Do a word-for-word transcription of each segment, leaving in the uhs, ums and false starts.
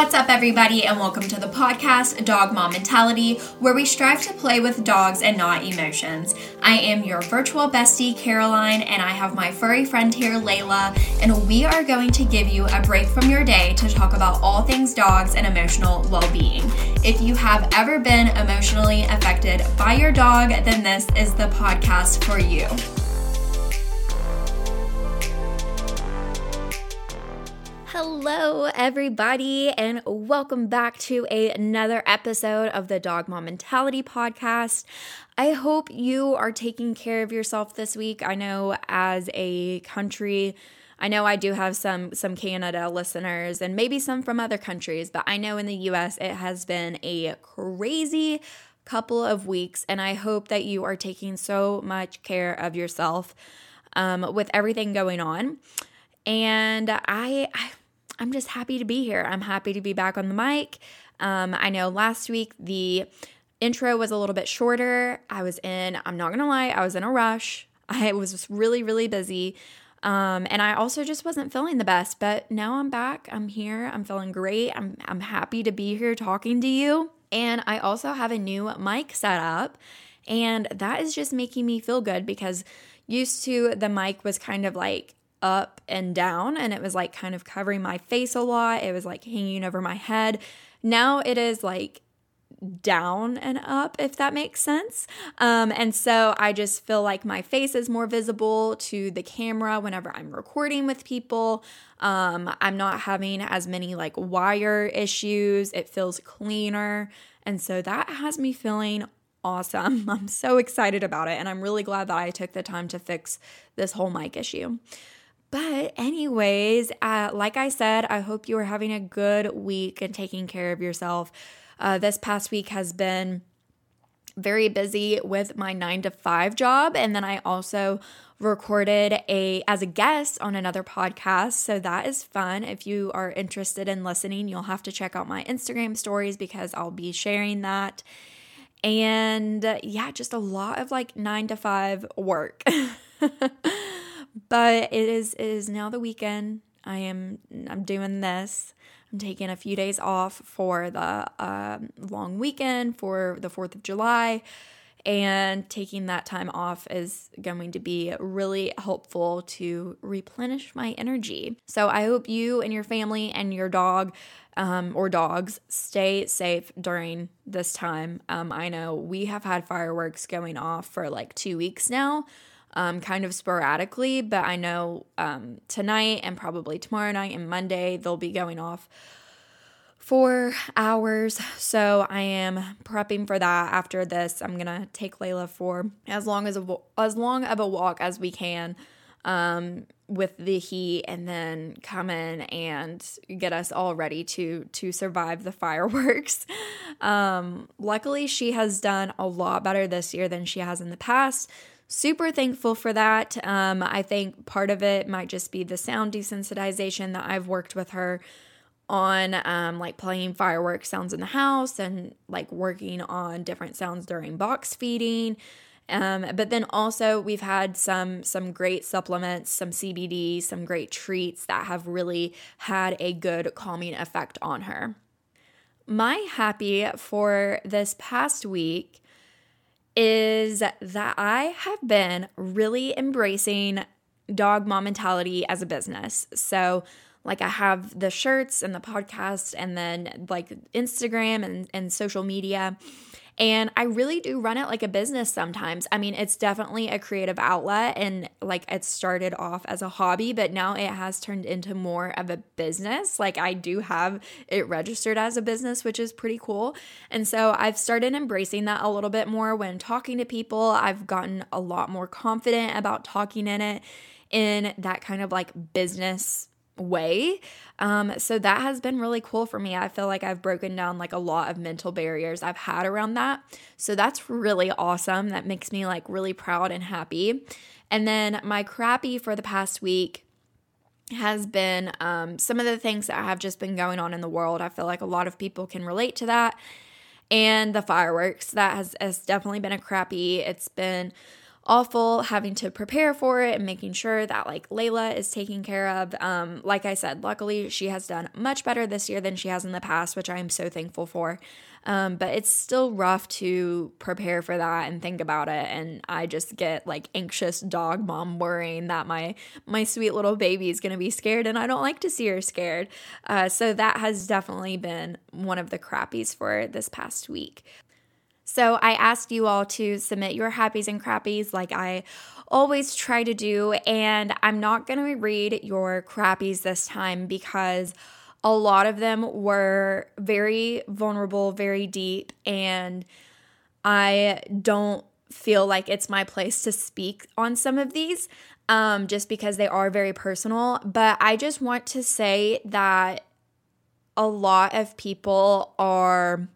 What's up, everybody, and welcome to the podcast Dog Mom Mentality, where we strive to play with dogs and not emotions. I am your virtual bestie, Caroline, and I have my furry friend here, Layla, and we are going to give you a break from your day to talk about all things dogs and emotional well-being. If you have ever been emotionally affected by your dog, then this is the podcast for you. Hello, everybody, and welcome back to a, another episode of the Dog Mom Mentality podcast. I hope you are taking care of yourself this week. I know as a country, I know I do have some, some Canada listeners and maybe some from other countries, but I know in the U S it has been a crazy couple of weeks, and I hope that you are taking so much care of yourself um, with everything going on. And I... I I'm just happy to be here. I'm happy to be back on the mic. Um, I know last week the intro was a little bit shorter. I was in, I'm not going to lie, I was in a rush. I was just really, really busy. Um, and I also just wasn't feeling the best. But now I'm back. I'm here. I'm feeling great. I'm, I'm happy to be here talking to you. And I also have a new mic set up. And that is just making me feel good because used to the mic was kind of like up and down, and it was like kind of covering my face a lot. It was like hanging over my head. Now it is like down and up, if that makes sense. Um, and so I just feel like my face is more visible to the camera whenever I'm recording with people. Um, I'm not having as many like wire issues. It feels cleaner. And so that has me feeling awesome. I'm so excited about it. And I'm really glad that I took the time to fix this whole mic issue. But anyways, uh, like I said, I hope you are having a good week and taking care of yourself. Uh, this past week has been very busy with my nine to five job. And then I also recorded a as a guest on another podcast. So that is fun. If you are interested in listening, you'll have to check out my Instagram stories because I'll be sharing that. And uh, yeah, just a lot of like nine to five work. But it is it is now the weekend. I am I'm doing this. I'm taking a few days off for the um, long weekend for the fourth of July, and taking that time off is going to be really helpful to replenish my energy. So I hope you and your family and your dog um, or dogs stay safe during this time. Um, I know we have had fireworks going off for like two weeks now. Um, kind of sporadically, but I know um, tonight and probably tomorrow night and Monday, they'll be going off for hours. So I am prepping for that. After this, I'm going to take Layla for as long as a, as long of a walk as we can um, with the heat, and then come in and get us all ready to, to survive the fireworks. Um, luckily, she has done a lot better this year than she has in the past. Super thankful for that. Um, I think part of it might just be the sound desensitization that I've worked with her on, um, like playing fireworks sounds in the house and like working on different sounds during box feeding. Um, but then also we've had some some great supplements, some C B D, some great treats that have really had a good calming effect on her. My happy for this past week is that I have been really embracing Dog Mom Mentality as a business. So like I have the shirts and the podcast and then like Instagram and, and social media. And I really do run it like a business sometimes. I mean, it's definitely a creative outlet, and like it started off as a hobby, but now it has turned into more of a business. Like I do have it registered as a business, which is pretty cool. And so I've started embracing that a little bit more when talking to people. I've gotten a lot more confident about talking in it in that kind of like business way. Um, so that has been really cool for me. I feel like I've broken down like a lot of mental barriers I've had around that. So that's really awesome. That makes me like really proud and happy. And then my crappy for the past week has been um, some of the things that have just been going on in the world. I feel like a lot of people can relate to that. And the fireworks, that has, has definitely been a crappy. It's been awful having to prepare for it and making sure that like Layla is taken care of. Um, like I said, luckily she has done much better this year than she has in the past, which I am so thankful for. Um, but it's still rough to prepare for that and think about it. And I just get like anxious dog mom worrying that my, my sweet little baby is going to be scared, and I don't like to see her scared. Uh, so that has definitely been one of the crappies for this past week. So I asked you all to submit your happies and crappies like I always try to do, and I'm not going to read your crappies this time because a lot of them were very vulnerable, very deep, and I don't feel like it's my place to speak on some of these um, just because they are very personal. But I just want to say that a lot of people are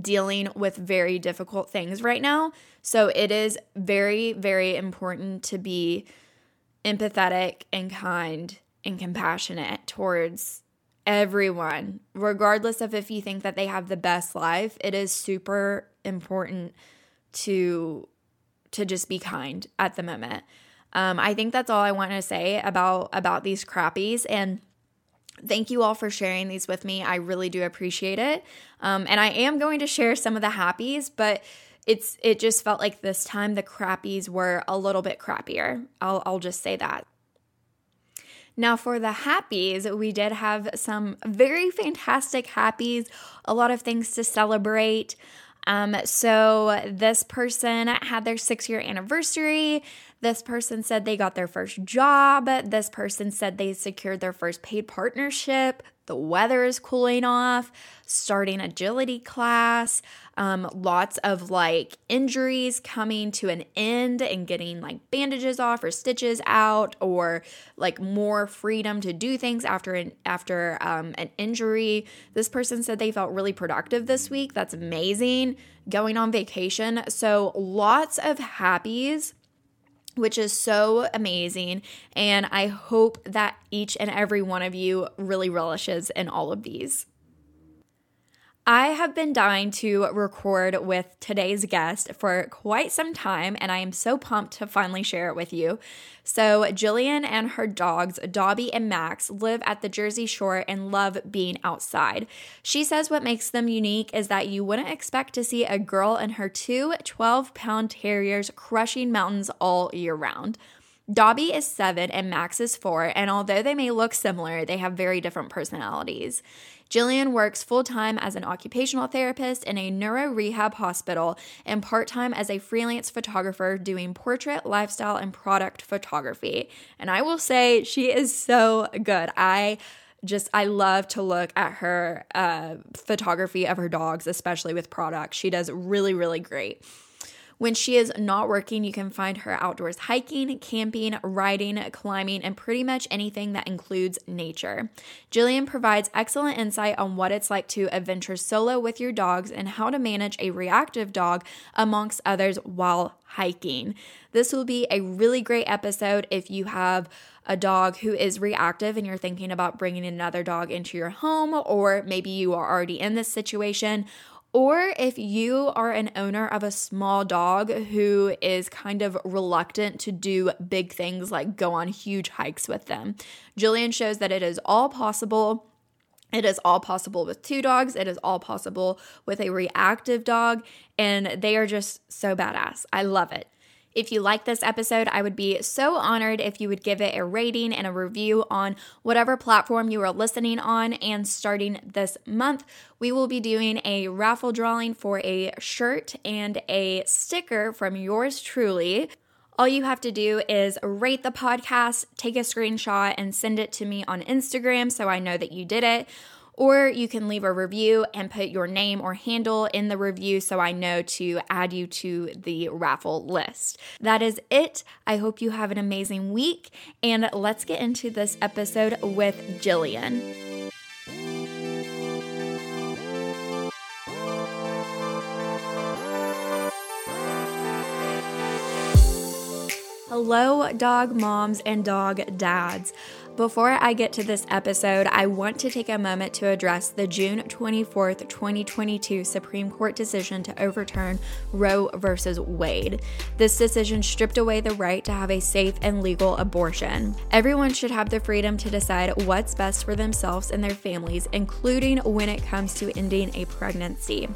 dealing with very difficult things right now. So it is very, very important to be empathetic and kind and compassionate towards everyone, regardless of if you think that they have the best life. It is super important to to just be kind at the moment. Um, I think that's all I want to say about about these crappies, and thank you all for sharing these with me. I really do appreciate it. Um, and I am going to share some of the happies, but it's it just felt like this time the crappies were a little bit crappier. I'll I'll just say that. Now for the happies, we did have some very fantastic happies, a lot of things to celebrate. Um, so this person had their six-year anniversary. This person said they got their first job. This person said they secured their first paid partnership. The weather is cooling off, starting agility class, um, lots of like injuries coming to an end and getting like bandages off or stitches out, or like more freedom to do things after an, after um, an injury. This person said they felt really productive this week. That's amazing. Going on vacation. So lots of happies, which is so amazing, and I hope that each and every one of you really relishes in all of these. I have been dying to record with today's guest for quite some time, and I am so pumped to finally share it with you. So Jillian and her dogs, Dobby and Max, live at the Jersey Shore and love being outside. She says what makes them unique is that you wouldn't expect to see a girl and her two twelve-pound terriers crushing mountains all year round. Dobby is seven and Max is four, and although they may look similar, they have very different personalities. Jillian works full-time as an occupational therapist in a neuro rehab hospital and part-time as a freelance photographer doing portrait, lifestyle, and product photography. And I will say she is so good. I just, I love to look at her uh, photography of her dogs, especially with products. She does really, really great. When she is not working, you can find her outdoors hiking, camping, riding, climbing, and pretty much anything that includes nature. Jillian provides excellent insight on what it's like to adventure solo with your dogs and how to manage a reactive dog, amongst others, while hiking. This will be a really great episode if you have a dog who is reactive and you're thinking about bringing another dog into your home, or maybe you are already in this situation. Or if you are an owner of a small dog who is kind of reluctant to do big things like go on huge hikes with them. Jillian shows that it is all possible. It is all possible with two dogs. It is all possible with a reactive dog. And they are just so badass. I love it. If you like this episode, I would be so honored if you would give it a rating and a review on whatever platform you are listening on. And starting this month, we will be doing a raffle drawing for a shirt and a sticker from yours truly. All you have to do is rate the podcast, take a screenshot, and send it to me on Instagram so I know that you did it. Or you can leave a review and put your name or handle in the review so I know to add you to the raffle list. That is it. I hope you have an amazing week, and let's get into this episode with Jillian. Hello, dog moms and dog dads. Before I get to this episode, I want to take a moment to address the June twenty-fourth, twenty twenty-two Supreme Court decision to overturn Roe versus Wade. This decision stripped away the right to have a safe and legal abortion. Everyone should have the freedom to decide what's best for themselves and their families, including when it comes to ending a pregnancy.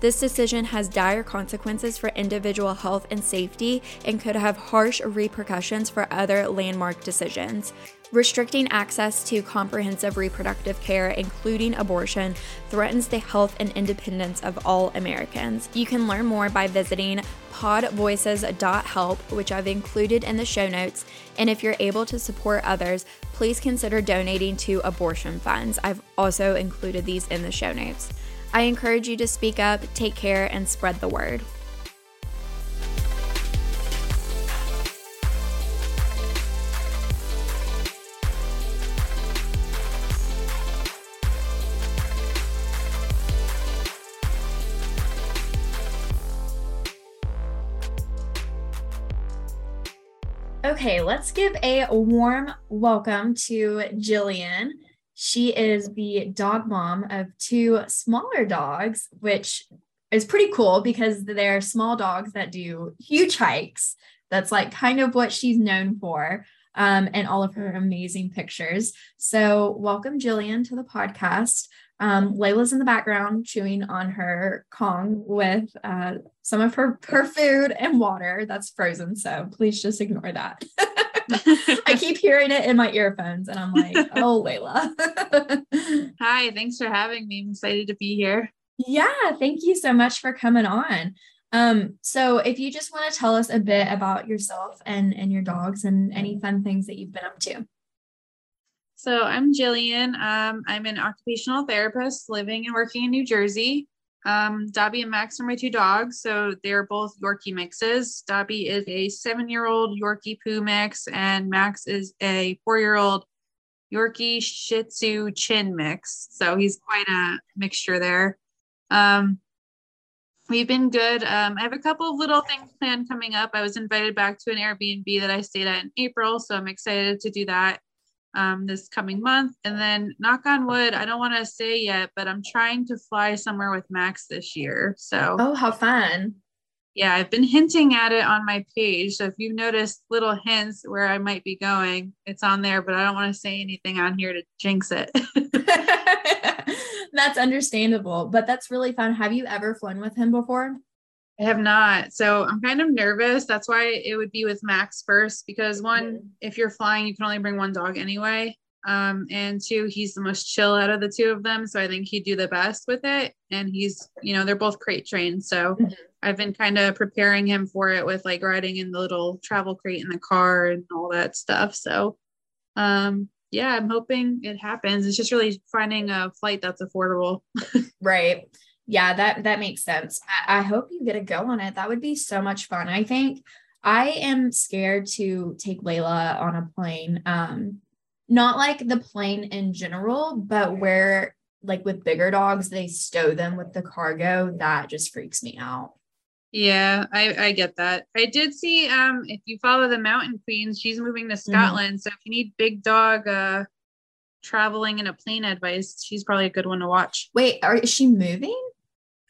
This decision has dire consequences for individual health and safety and could have harsh repercussions for other landmark decisions. Restricting access to comprehensive reproductive care, including abortion, threatens the health and independence of all Americans. You can learn more by visiting podvoices dot help, which I've included in the show notes. And if you're able to support others, please consider donating to abortion funds. I've also included these in the show notes. I encourage you to speak up, take care, and spread the word. Okay, let's give a warm welcome to Jillian. She is the dog mom of two smaller dogs, which is pretty cool because they're small dogs that do huge hikes. That's like kind of what she's known for, um, and all of her amazing pictures. So welcome, Jillian, to the podcast. Um, Layla's in the background chewing on her Kong with uh, some of her, her food and water that's frozen. So please just ignore that. I keep hearing it in my earphones and I'm like, oh, Layla. Hi, thanks for having me. I'm excited to be here. Yeah, thank you so much for coming on. Um, so if you just want to tell us a bit about yourself and, and your dogs and any fun things that you've been up to. So I'm Jillian. Um, I'm an occupational therapist living and working in New Jersey. Um, Dobby and Max are my two dogs. So they're both Yorkie mixes. Dobby is a seven-year-old Yorkie poo mix, and Max is a four-year-old Yorkie Shih Tzu Chin mix. So he's quite a mixture there. Um, we've been good. Um, I have a couple of little things planned coming up. I was invited back to an Airbnb that I stayed at in April, so I'm excited to do that um, this coming month. And then knock on wood, I don't want to say yet, but I'm trying to fly somewhere with Max this year. So, oh, how fun. Yeah. I've been hinting at it on my page. So if you've noticed little hints where I might be going, it's on there, but I don't want to say anything on here to jinx it. That's understandable, but that's really fun. Have you ever flown with him before? I have not. So I'm kind of nervous. That's why it would be with Max first, because one, mm-hmm. if you're flying, you can only bring one dog anyway. Um, and two, he's the most chill out of the two of them. So I think he'd do the best with it. And he's, you know, they're both crate trained. So mm-hmm. I've been kind of preparing him for it with like riding in the little travel crate in the car and all that stuff. So, um, yeah, I'm hoping it happens. It's just really finding a flight that's affordable. Right. Yeah, that, that makes sense. I, I hope you get a go on it. That would be so much fun. I think I am scared to take Layla on a plane. Um, not like the plane in general, but where like with bigger dogs, they stow them with the cargo. That just freaks me out. Yeah, I, I get that. I did see, um, if you follow the Mountain Queen, she's moving to Scotland. Mm-hmm. So if you need big dog, uh, traveling in a plane advice, she's probably a good one to watch. Wait, are, is she moving?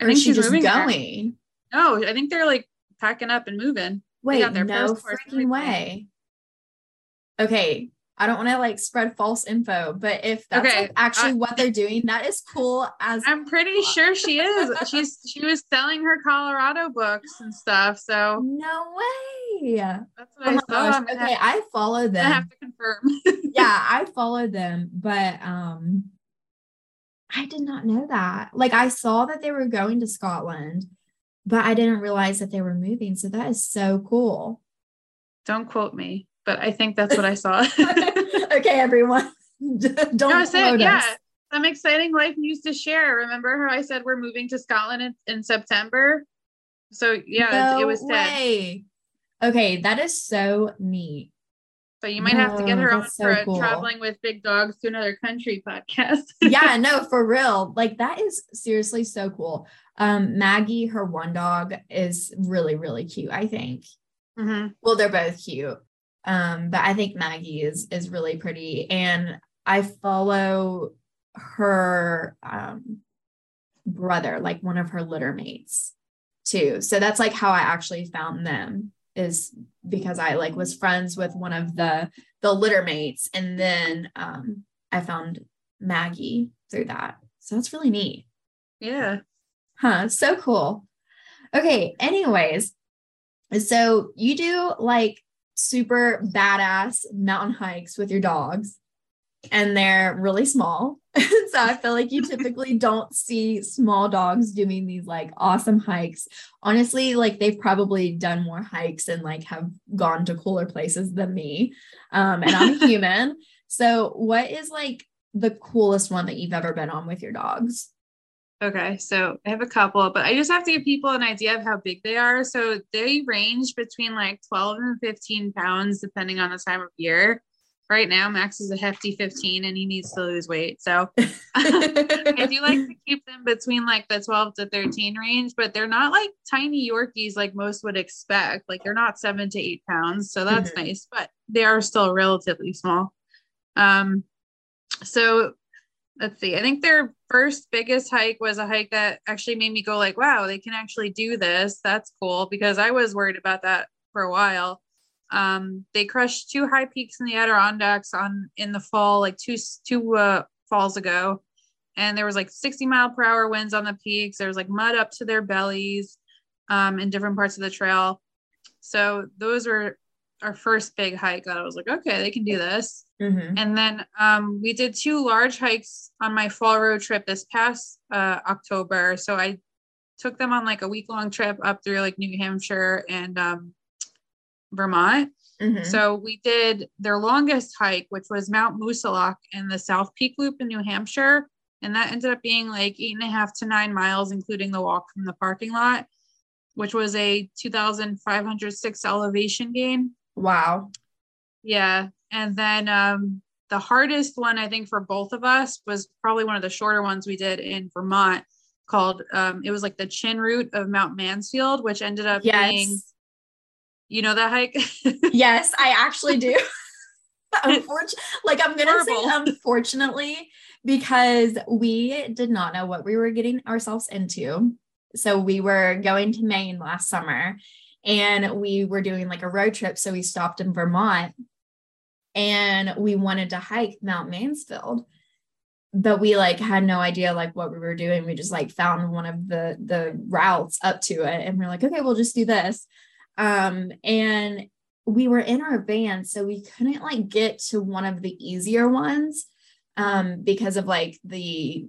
I or think she's, she's just going. Her. No, I think they're like packing up and moving. Wait, their no freaking way. Okay. I don't want to like spread false info, but if that's okay. like actually I, what they're doing, that is cool. As I'm pretty sure she is. She's, she was selling her Colorado books and stuff. So no way. That's what oh I saw. Gosh. Okay. Have, I follow them. I have to confirm. Yeah. I follow them, but, um, I did not know that. Like I saw that they were going to Scotland, but I didn't realize that they were moving. So that is so cool. Don't quote me, but I think that's what I saw. Okay, everyone. Don't no, so, yeah, us. Some exciting life news to share. Remember how I said we're moving to Scotland in, in September? So yeah, no it was way. ten. Okay, that is so neat. But you might no, have to get her on so for a cool. traveling with big dogs to another country podcast. Yeah, no, for real. Like that is seriously so cool. Um, Maggie, her one dog is really, really cute. I think. Mm-hmm. Well, they're both cute. Um, but I think Maggie is, is really pretty, and I follow her, um, brother, like one of her litter mates too. So that's like how I actually found them, is because I like was friends with one of the, the litter mates. And then, um, I found Maggie through that. So that's really neat. Yeah. Huh. So cool. Okay. Anyways. So you do like super badass mountain hikes with your dogs, and they're really small. So I feel like you typically don't see small dogs doing these like awesome hikes. Honestly, like they've probably done more hikes and like have gone to cooler places than me. Um, and I'm a human. So what is like the coolest one that you've ever been on with your dogs? Okay. So I have a couple, but I just have to give people an idea of how big they are. So they range between like twelve and fifteen pounds, depending on the time of year. Right now, Max is a hefty fifteen and he needs to lose weight. So I do like to keep them between like the twelve to thirteen range, but they're not like tiny Yorkies, like most would expect. Like they're not seven to eight pounds. So that's mm-hmm. nice, but they are still relatively small. Um, so let's see, I think their first biggest hike was a hike that actually made me go like, wow, they can actually do this. That's cool. Because I was worried about that for a while. Um, they crushed two high peaks in the Adirondacks on in the fall, like two, two, uh, falls ago. And there was like sixty mile per hour winds on the peaks. There was like mud up to their bellies, um, in different parts of the trail. So those were our first big hike that I was like, okay, they can do this. Mm-hmm. And then, um, we did two large hikes on my fall road trip this past, uh, October. So I took them on like a week long trip up through like New Hampshire and, um, Vermont. Mm-hmm. So we did their longest hike, which was Mount Moosilauke in the South Peak Loop in New Hampshire. And that ended up being like eight and a half to nine miles, including the walk from the parking lot, which was a two thousand five hundred six elevation gain. Wow. Yeah. And then um, the hardest one, I think for both of us, was probably one of the shorter ones we did in Vermont called, um, it was like the Chin route of Mount Mansfield, which ended up yes. being, you know, that hike. Yes, I actually do. Unfortunately, like I'm going to say unfortunately, because we did not know what we were getting ourselves into. So we were going to Maine last summer and we were doing like a road trip. So we stopped in Vermont and we wanted to hike Mount Mansfield, but we like had no idea like what we were doing. We just like found one of the, the routes up to it. And we're like, okay, we'll just do this. Um, and we were in our van, so we couldn't like get to one of the easier ones, um, because of like the,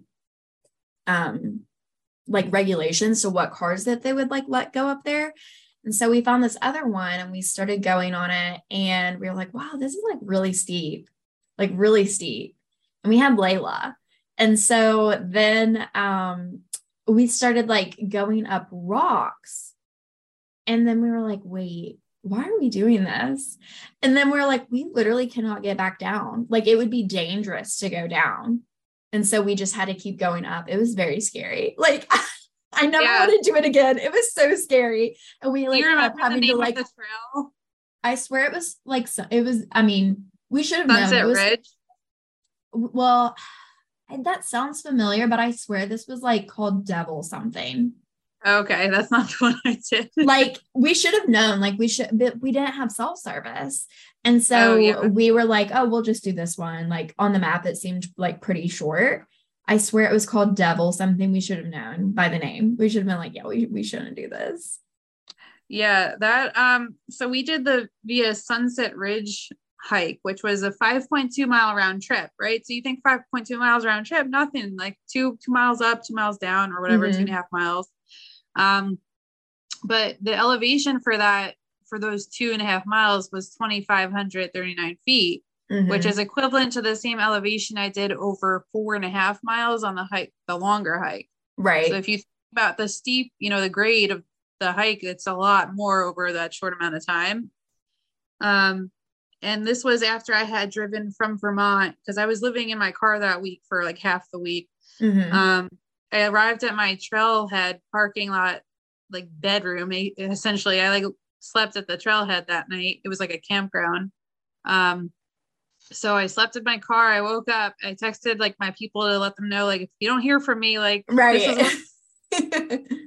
um, like regulations. So what cars that they would like let go up there. And so we found this other one and we started going on it and we were like, wow, this is like really steep, like really steep. And we had Layla. And so then, um, we started like going up rocks. And then we were like, wait, why are we doing this? And then we we're like, we literally cannot get back down. Like it would be dangerous to go down. And so we just had to keep going up. It was very scary. Like I never yeah. want to do it again. It was so scary. And we like kept having to like, trail? I swear it was like, it was, I mean, we should have Sunset known. It was, Ridge. Well, that sounds familiar, but I swear this was like called Devil something. Okay, that's not the one I did. Like we should have known, like we should, but we didn't have self service, and so oh, yeah. we were like, "Oh, we'll just do this one." Like on the map, it seemed like pretty short. I swear it was called Devil something. We should have known by the name. We should have been like, "Yeah, we we shouldn't do this." Yeah, that. Um. So we did the via Sunset Ridge hike, which was a five point two mile round trip. Right. So you think five point two miles round trip, nothing like two two miles up, two miles down, or whatever, mm-hmm. two and a half miles. Um, but the elevation for that, for those two and a half miles was two thousand five hundred thirty-nine feet, mm-hmm. which is equivalent to the same elevation I did over four and a half miles on the hike, the longer hike. Right. So if you think about the steep, you know, the grade of the hike, it's a lot more over that short amount of time. Um, and this was after I had driven from Vermont because I was living in my car that week for like half the week. Mm-hmm. Um, I arrived at my trailhead parking lot, like bedroom. Essentially, I like slept at the trailhead that night. It was like a campground. Um, so I slept in my car. I woke up. I texted like my people to let them know, like, if you don't hear from me, like, right. This is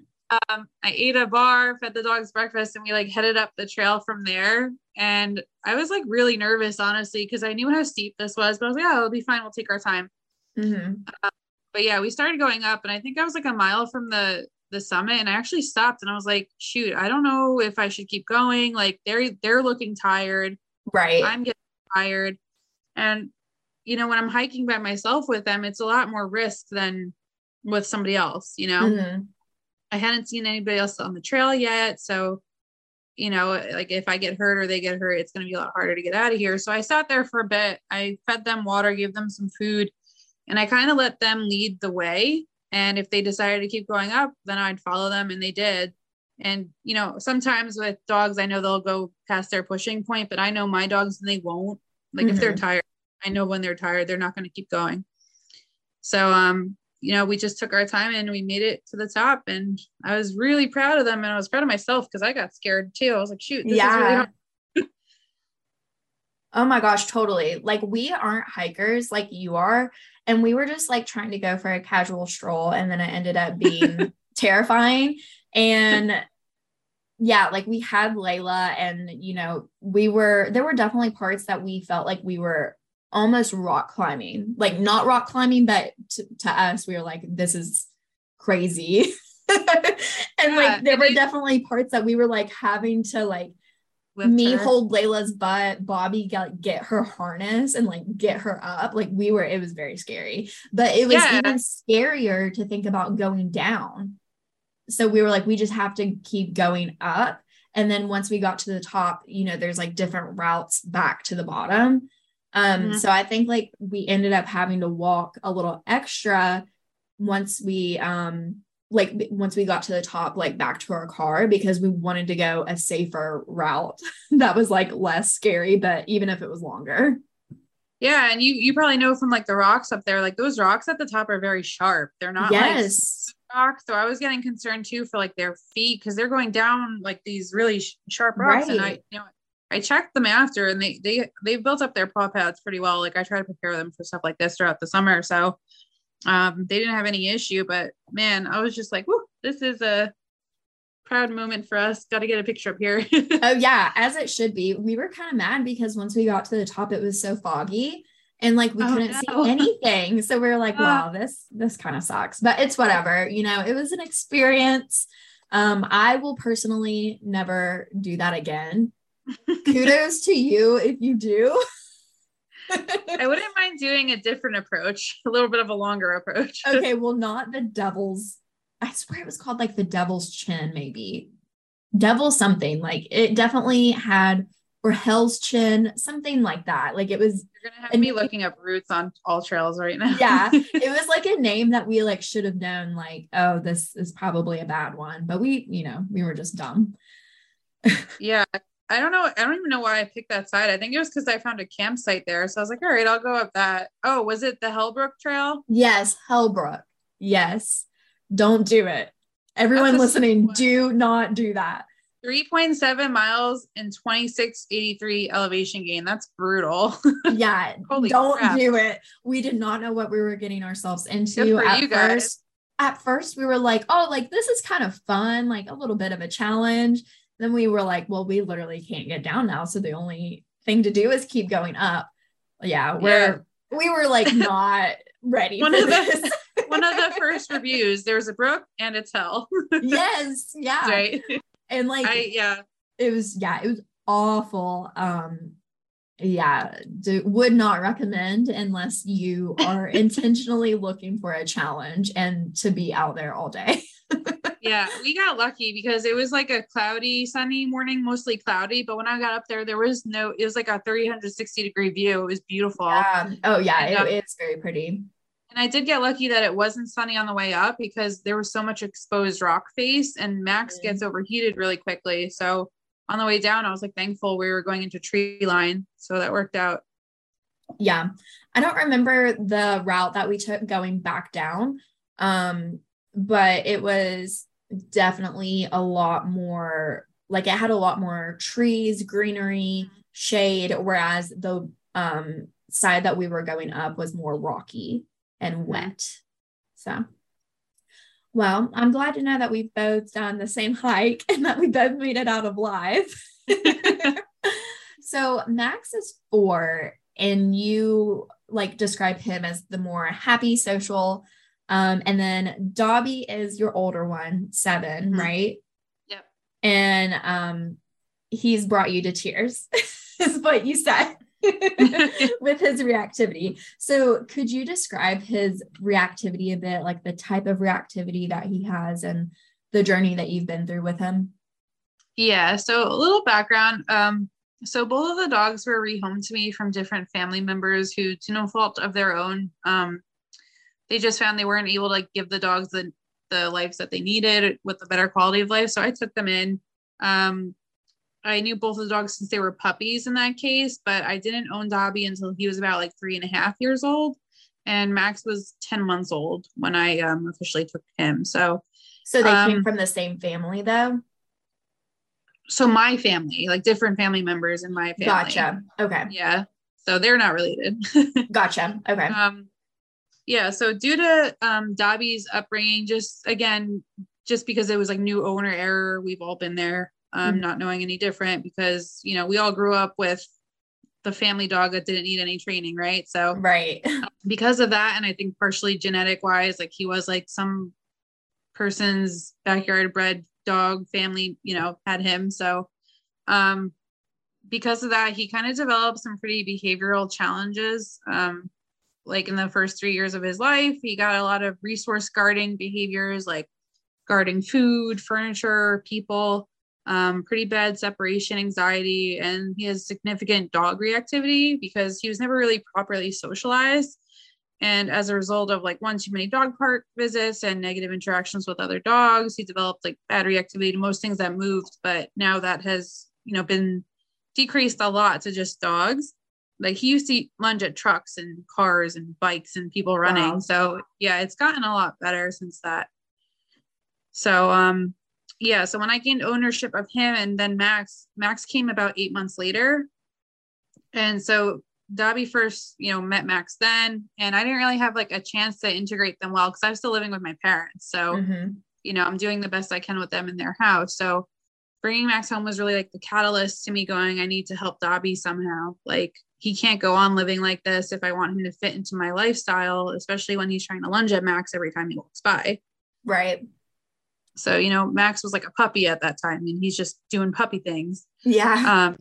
um, I ate a bar, fed the dogs breakfast, and we like headed up the trail from there. And I was like really nervous, honestly, because I knew how steep this was, but I was like, oh, it'll be fine. We'll take our time. Mm-hmm. Um, but yeah, we started going up, and I think I was like a mile from the, the summit, and I actually stopped, and I was like, shoot, I don't know if I should keep going. Like they're, they're looking tired. Right. I'm getting tired. And you know, when I'm hiking by myself with them, it's a lot more risk than with somebody else, you know. Mm-hmm. I hadn't seen anybody else on the trail yet. So, you know, like if I get hurt or they get hurt, it's going to be a lot harder to get out of here. So I sat there for a bit. I fed them water, gave them some food, and I kind of let them lead the way. And if they decided to keep going up, then I'd follow them. And they did. And, you know, sometimes with dogs, I know they'll go past their pushing point, but I know my dogs, and they won't. Like mm-hmm. if they're tired, I know when they're tired, they're not going to keep going. So, um, you know, we just took our time and we made it to the top, and I was really proud of them. And I was proud of myself because I got scared too. I was like, shoot, this yeah. is really hard. Oh my gosh, totally. Like we aren't hikers like you are. And we were just like trying to go for a casual stroll. And then it ended up being terrifying. And yeah, like we had Layla, and, you know, we were, there were definitely parts that we felt like we were almost rock climbing, like not rock climbing, but t- to us, we were like, this is crazy. And yeah, like, there and were I, definitely parts that we were like having to like me her. hold Layla's butt, Bobby get, get her harness and like get her up. Like we were, it was very scary, but it was yeah. even scarier to think about going down. So we were like, we just have to keep going up. And then once we got to the top, you know, there's like different routes back to the bottom. Um, mm-hmm. So I think like we ended up having to walk a little extra once we, um, like once we got to the top, like back to our car, because we wanted to go a safer route that was like less scary, but even if it was longer. Yeah. And you, you probably know from like the rocks up there, like those rocks at the top are very sharp. They're not yes. like rocks. So I was getting concerned too for like their feet, cause they're going down like these really sh- sharp rocks. Right. And I, you know, I checked them after, and they, they, they built up their paw pads pretty well. Like I try to prepare them for stuff like this throughout the summer. So, um, they didn't have any issue, but man, I was just like, whoo, this is a proud moment for us. Got to get a picture up here. Oh yeah. As it should be. We were kind of mad because once we got to the top, it was so foggy and like, we oh, couldn't no. see anything. So we were like, wow, this, this kind of sucks, but it's whatever, you know, it was an experience. Um, I will personally never do that again. Kudos to you if you do. I wouldn't mind doing a different approach, a little bit of a longer approach. Okay, well, not the devil's, I swear it was called like the devil's chin, maybe devil something, like it definitely had, or hell's chin, something like that. Like it was, you're gonna have me name, looking up routes on all trails right now. Yeah, it was like a name that we like should have known, like, oh, this is probably a bad one, but we, you know, we were just dumb. Yeah, I don't know. I don't even know why I picked that side. I think it was because I found a campsite there. So I was like, all right, I'll go up that. Oh, was it the Hellbrook Trail? Yes. Hellbrook. Yes. Don't do it. Everyone listening, do not do that. three point seven miles and twenty-six eighty-three elevation gain. That's brutal. Yeah. Holy don't crap. do it. We did not know what we were getting ourselves into at you guys. first. At first we were like, oh, like this is kind of fun, like a little bit of a challenge. Then we were like, well, we literally can't get down now. So the only thing to do is keep going up. Yeah. We're, yeah. we were like not ready. one, for of this. The, one of the first reviews, there's a brook and it's hell. Yes. Yeah. Right. And like, I, yeah, it was, yeah, it was awful. Um, yeah. D- would not recommend unless you are intentionally looking for a challenge and to be out there all day. Yeah, we got lucky because it was like a cloudy, sunny morning, mostly cloudy. But when I got up there, there was no, it was like a three sixty degree view. It was beautiful. Yeah. Oh yeah, and, um, it is very pretty. And I did get lucky that it wasn't sunny on the way up because there was so much exposed rock face, and Max mm-hmm. gets overheated really quickly. So on the way down, I was like thankful we were going into tree line. So that worked out. Yeah. I don't remember the route that we took going back down. Um, but it was definitely a lot more, like it had a lot more trees, greenery. shade, whereas the um, side that we were going up was more rocky and wet. So, well, I'm glad to know that we've both done the same hike and that we both made it out alive. So Max is four, and you like describe him as the more happy, social. Um, and then Dobby is your older one, seven, mm-hmm. right? Yep. And um, he's brought you to tears, is what you said, with his reactivity. So could you describe his reactivity a bit, like the type of reactivity that he has and the journey that you've been through with him? Yeah. So a little background. Um, so both of the dogs were rehomed to me from different family members who, to no fault of their own, um, they just found they weren't able to like, give the dogs the, the lives that they needed with a better quality of life. So I took them in. Um, I knew both of the dogs since they were puppies in that case, but I didn't own Dobby until he was about like three and a half years old. And Max was ten months old when I um, officially took him. So, so they um, came from the same family though? So my family, like different family members in my family. Gotcha. Okay. Yeah. So they're not related. Gotcha. Okay. Um, Yeah. So due to um, Dobby's upbringing, just again, just because it was like new owner error, we've all been there, um, mm-hmm. not knowing any different because, you know, we all grew up with the family dog that didn't need any training. Right. So right. Um, because of that. And I think partially genetic wise, like he was like some person's backyard bred dog family, you know, had him. So um, because of that, he kind of developed some pretty behavioral challenges. Um, Like in the first three years of his life, he got a lot of resource guarding behaviors, like guarding food, furniture, people, um, pretty bad separation anxiety. And he has significant dog reactivity because he was never really properly socialized. And as a result of like one too many dog park visits and negative interactions with other dogs, he developed like bad reactivity to most things that moved. But now that has, you know, been decreased a lot to just dogs. Like he used to lunge at trucks and cars and bikes and people running. Wow. So yeah, it's gotten a lot better since that. So, um, yeah. So when I gained ownership of him and then Max, Max came about eight months later. And so Dobby first, you know, met Max then, and I didn't really have like a chance to integrate them well, cause I was still living with my parents. So, mm-hmm. you know, I'm doing the best I can with them in their house. So bringing Max home was really like the catalyst to me going, I need to help Dobby somehow. Like, he can't go on living like this if I want him to fit into my lifestyle, especially when he's trying to lunge at Max every time he walks by. Right. So, you know, Max was like a puppy at that time and he's just doing puppy things. Yeah. Um,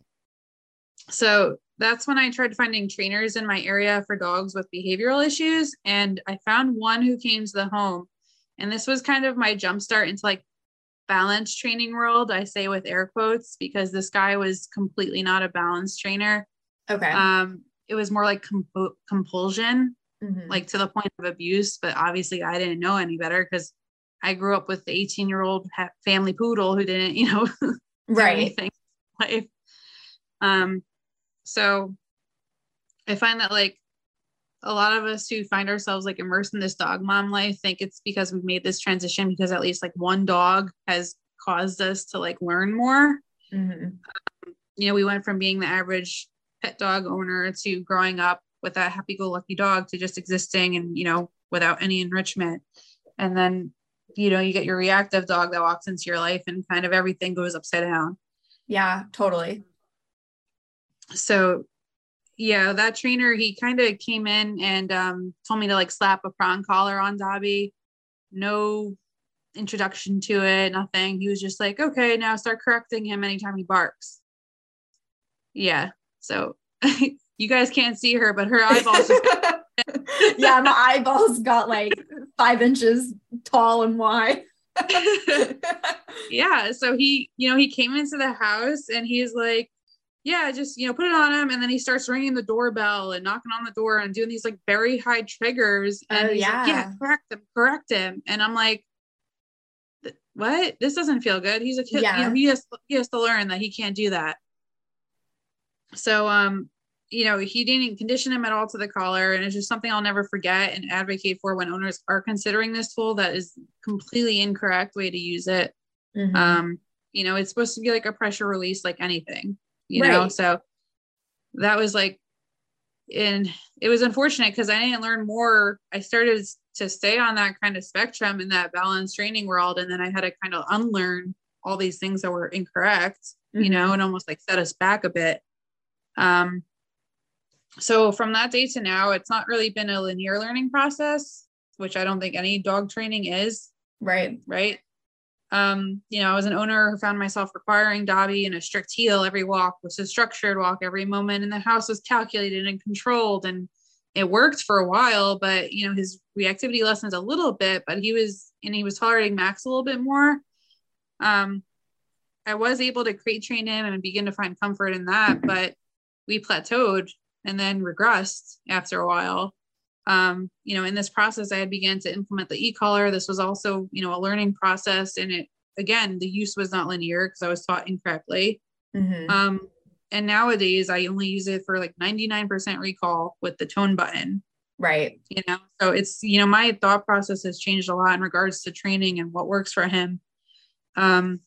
so that's when I tried finding trainers in my area for dogs with behavioral issues. And I found one who came to the home, and this was kind of my jumpstart into like balance training world. I say with air quotes because this guy was completely not a balance trainer. Okay. Um, it was more like comp- compulsion, mm-hmm. like to the point of abuse, but obviously I didn't know any better because I grew up with the eighteen year old ha- family poodle who didn't, you know, do right. anything in life. Um, so I find that like a lot of us who find ourselves like immersed in this dog mom life think it's because we've made this transition because at least like one dog has caused us to like learn more. Mm-hmm. Um, you know, we went from being the average pet dog owner to growing up with a happy-go-lucky dog to just existing and, you know, without any enrichment. And then, you know, you get your reactive dog that walks into your life and kind of everything goes upside down. Yeah, totally. So yeah, that trainer, he kind of came in and um, told me to like slap a prong collar on Dobby. No introduction to it, nothing. He was just like, okay, now start correcting him anytime he barks. Yeah. So you guys can't see her, but her eyeballs. Got- yeah. My eyeballs got like five inches tall and wide. Yeah. So he, you know, he came into the house and he's like, yeah, just, you know, put it on him. And then he starts ringing the doorbell and knocking on the door and doing these like very high triggers. And oh, he's yeah. like, yeah, correct him, correct him. And I'm like, what? This doesn't feel good. He's like, yeah. you know, he has, he has to learn that he can't do that. So, um, you know, he didn't condition him at all to the collar, and it's just something I'll never forget and advocate for when owners are considering this tool. That is completely incorrect way to use it. Mm-hmm. Um, you know, it's supposed to be like a pressure release, like anything, you right. know? So that was like, and it was unfortunate because I didn't learn more. I started to stay on that kind of spectrum in that balanced training world. And then I had to kind of unlearn all these things that were incorrect, mm-hmm. you know, and almost like set us back a bit. Um, so from that day to now, it's not really been a linear learning process, which I don't think any dog training is. Right. Right. Um, you know, I was an owner who found myself requiring Dobby in a strict heel. Every walk was a structured walk. Every moment in the house was calculated and controlled, and it worked for a while, but you know, his reactivity lessened a little bit, but he was, and he was tolerating Max a little bit more. Um, I was able to crate train him and begin to find comfort in that, but we plateaued and then regressed after a while. Um, you know, in this process, I had began to implement the e-collar. This was also, you know, a learning process. And it, again, the use was not linear because I was taught incorrectly. Mm-hmm. Um, and nowadays I only use it for like ninety-nine percent recall with the tone button. Right. You know, so it's, you know, my thought process has changed a lot in regards to training and what works for him. Um,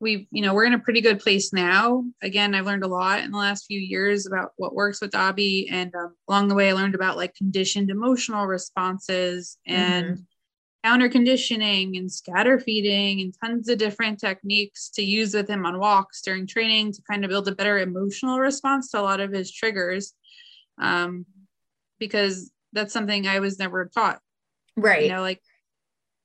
we, you know, we're in a pretty good place now. Again, I've learned a lot in the last few years about what works with Dobby. And um, along the way, I learned about like conditioned emotional responses and mm-hmm. counter conditioning and scatter feeding and tons of different techniques to use with him on walks during training to kind of build a better emotional response to a lot of his triggers. Um, because that's something I was never taught. Right. You know, like,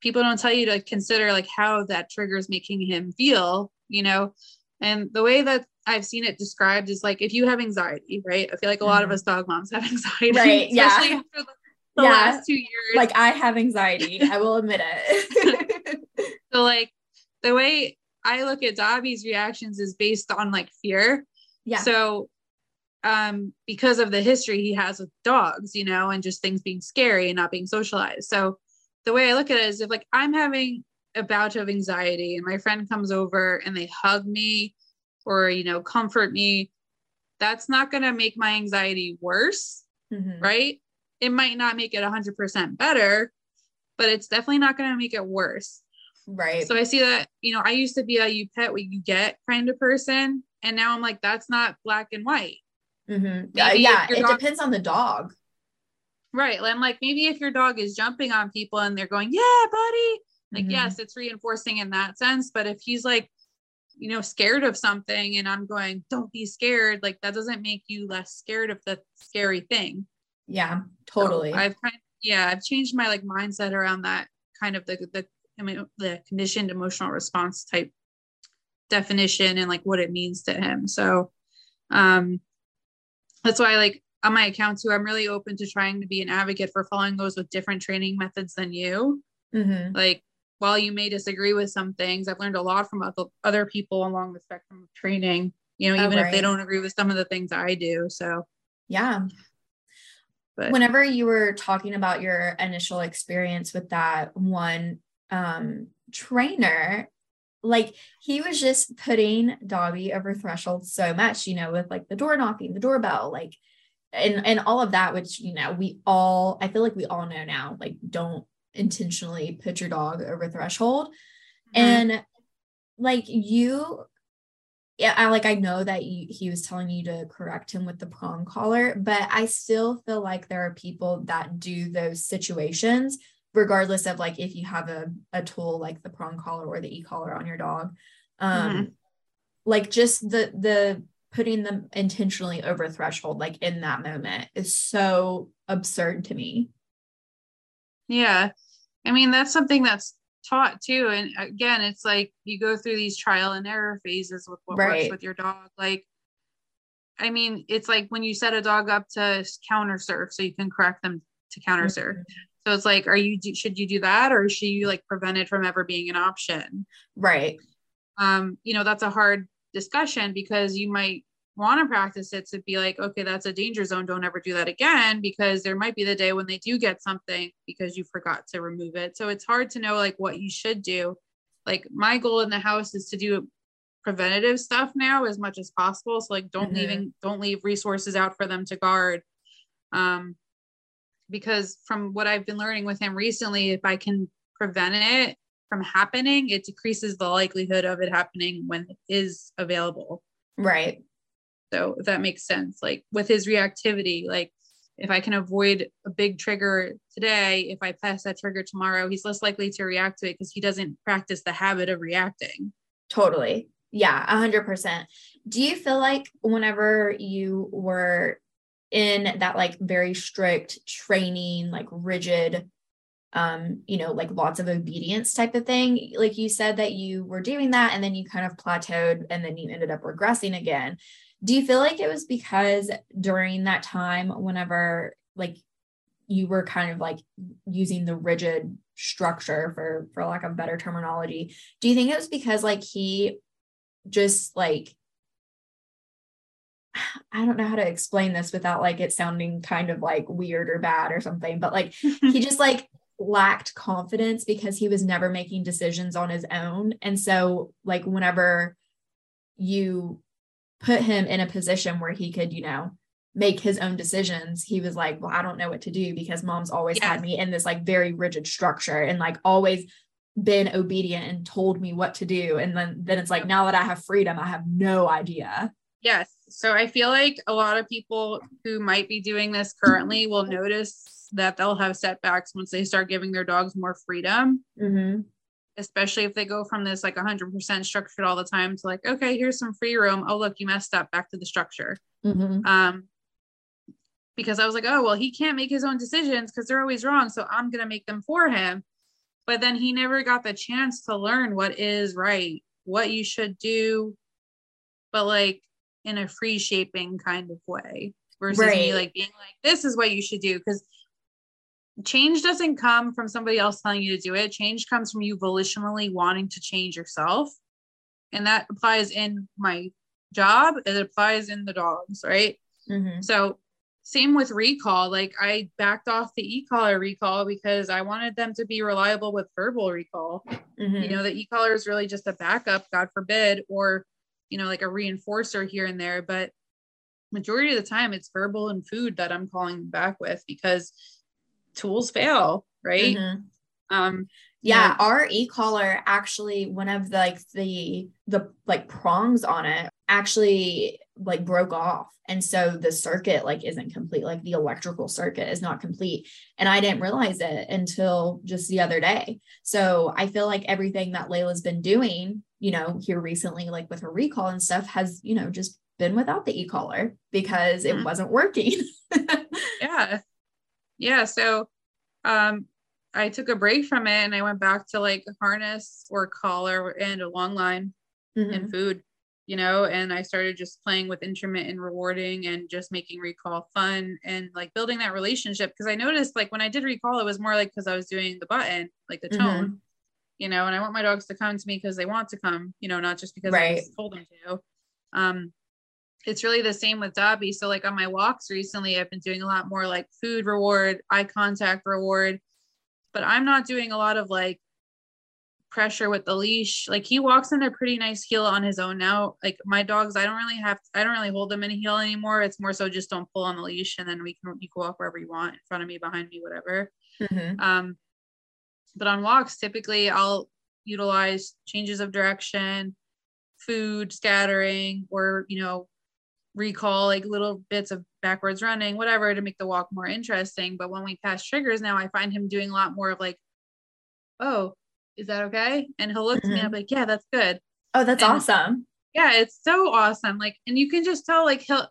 people don't tell you to consider like how that trigger is making him feel, you know, and the way that I've seen it described is like, if you have anxiety, right? I feel like a lot mm-hmm. of us dog moms have anxiety, right? Especially yeah. after the, the yeah. last two years. Like I have anxiety, I will admit it. So like the way I look at Dobby's reactions is based on like fear. Yeah. So um, because of the history he has with dogs, you know, and just things being scary and not being socialized. So the way I look at it is if like I'm having a bout of anxiety and my friend comes over and they hug me or, you know, comfort me, that's not going to make my anxiety worse. Mm-hmm. Right. It might not make it a hundred percent better, but it's definitely not going to make it worse. Right. So I see that, you know, I used to be a you pet what you get kind of person. And now I'm like, that's not black and white. Mm-hmm. Uh, yeah. It dog- depends on the dog. Right. I'm like, maybe if your dog is jumping on people and they're going, yeah, buddy, like, mm-hmm. yes, it's reinforcing in that sense. But if he's like, you know, scared of something and I'm going, don't be scared. Like that doesn't make you less scared of the scary thing. Yeah, totally. So I've kind of, yeah, I've changed my like mindset around that kind of the, the, I mean, the conditioned emotional response type definition and like what it means to him. So, um, that's why I like, on my account too, I'm really open to trying to be an advocate for following those with different training methods than you. Mm-hmm. Like, while you may disagree with some things, I've learned a lot from other people along the spectrum of training, you know, even oh, right. if they don't agree with some of the things I do. So, yeah. But whenever you were talking about your initial experience with that one um, trainer, like he was just putting Dobby over threshold so much, you know, with like the door knocking, the doorbell, like, and and all of that, which, you know, we all, I feel like we all know now, like don't intentionally put your dog over threshold. Mm-hmm. And like you, yeah, I like, I know that you, he was telling you to correct him with the prong collar, but I still feel like there are people that do those situations, regardless of like, if you have a, a tool like the prong collar or the e-collar on your dog, um, mm-hmm. like just the, the, putting them intentionally over threshold, like in that moment is so absurd to me. Yeah. I mean, that's something that's taught too. And again, it's like, you go through these trial and error phases with what right. works with your dog. Like, I mean, it's like when you set a dog up to counter serve, so you can correct them to counter serve. Mm-hmm. So it's like, are you, should you do that? Or should you like prevent it from ever being an option? Right. Um, you know, that's a hard discussion because you might want to practice it to be like, okay, that's a danger zone. Don't ever do that again, because there might be the day when they do get something because you forgot to remove it. So it's hard to know like what you should do. Like my goal in the house is to do preventative stuff now as much as possible. So like, don't mm-hmm. leaving, don't leave resources out for them to guard. Um, because from what I've been learning with him recently, if I can prevent it from happening, it decreases the likelihood of it happening when it is available. Right. though, if that makes sense. Like with his reactivity, like if I can avoid a big trigger today, if I pass that trigger tomorrow, he's less likely to react to it because he doesn't practice the habit of reacting. Totally. Yeah. A hundred percent. Do you feel like whenever you were in that like very strict training, like rigid, um, you know, like lots of obedience type of thing, like you said that you were doing that and then you kind of plateaued and then you ended up regressing again. Do you feel like it was because during that time, whenever like you were kind of like using the rigid structure for, for lack of better terminology, do you think it was because like he just like, I don't know how to explain this without like it sounding kind of like weird or bad or something, but like he just like lacked confidence because he was never making decisions on his own. And so like whenever you put him in a position where he could, you know, make his own decisions, he was like, well, I don't know what to do because mom's always yes. had me in this like very rigid structure and like always been obedient and told me what to do. And then, then it's like, now that I have freedom, I have no idea. Yes. So I feel like a lot of people who might be doing this currently will notice that they'll have setbacks once they start giving their dogs more freedom, mm-hmm. especially if they go from this like one hundred percent structured all the time to like, okay, here's some free room. Oh, look, you messed up, back to the structure. Mm-hmm. Um, because I was like, oh, well, he can't make his own decisions because they're always wrong. So I'm going to make them for him. But then he never got the chance to learn what is right, what you should do. But like, in a free shaping kind of way versus right. me like being like, this is what you should do. Cause change doesn't come from somebody else telling you to do it. Change comes from you volitionally wanting to change yourself. And that applies in my job. It applies in the dogs. Right. Mm-hmm. So same with recall. Like I backed off the e-collar recall because I wanted them to be reliable with verbal recall. Mm-hmm. You know, the e-collar is really just a backup, God forbid, or you know, like a reinforcer here and there, but majority of the time it's verbal and food that I'm calling back with because tools fail. Right. Mm-hmm. Um, yeah. yeah. Our e-collar actually, one of the, like the, the like prongs on it actually like broke off. And so the circuit like isn't complete. Like the electrical circuit is not complete. And I didn't realize it until just the other day. So I feel like everything that Layla's been doing, you know, here recently, like with her recall and stuff has, you know, just been without the e-collar because it mm-hmm. wasn't working. yeah. Yeah. So, um, I took a break from it and I went back to like harness or collar and a long line mm-hmm. and food, you know, and I started just playing with intermittent rewarding and just making recall fun and like building that relationship. Cause I noticed like when I did recall, it was more like, cause I was doing the button, like the tone, mm-hmm. you know, and I want my dogs to come to me because they want to come, you know, not just because right. I just told them to. Um, it's really the same with Dobby. So like on my walks recently, I've been doing a lot more like food reward, eye contact reward, but I'm not doing a lot of like pressure with the leash. Like he walks in a pretty nice heel on his own now. Like my dogs, I don't really have, to, I don't really hold them in a heel anymore. It's more so just don't pull on the leash and then we can, you can walk wherever you want, in front of me, behind me, whatever. Mm-hmm. Um, But on walks, typically I'll utilize changes of direction, food scattering, or, you know, recall, like little bits of backwards running, whatever, to make the walk more interesting. But when we pass triggers now, I find him doing a lot more of like, oh, is that okay? And he'll look mm-hmm. to me and I'm like, yeah, that's good. Oh, that's and awesome. Yeah, it's so awesome. Like, and you can just tell like he'll,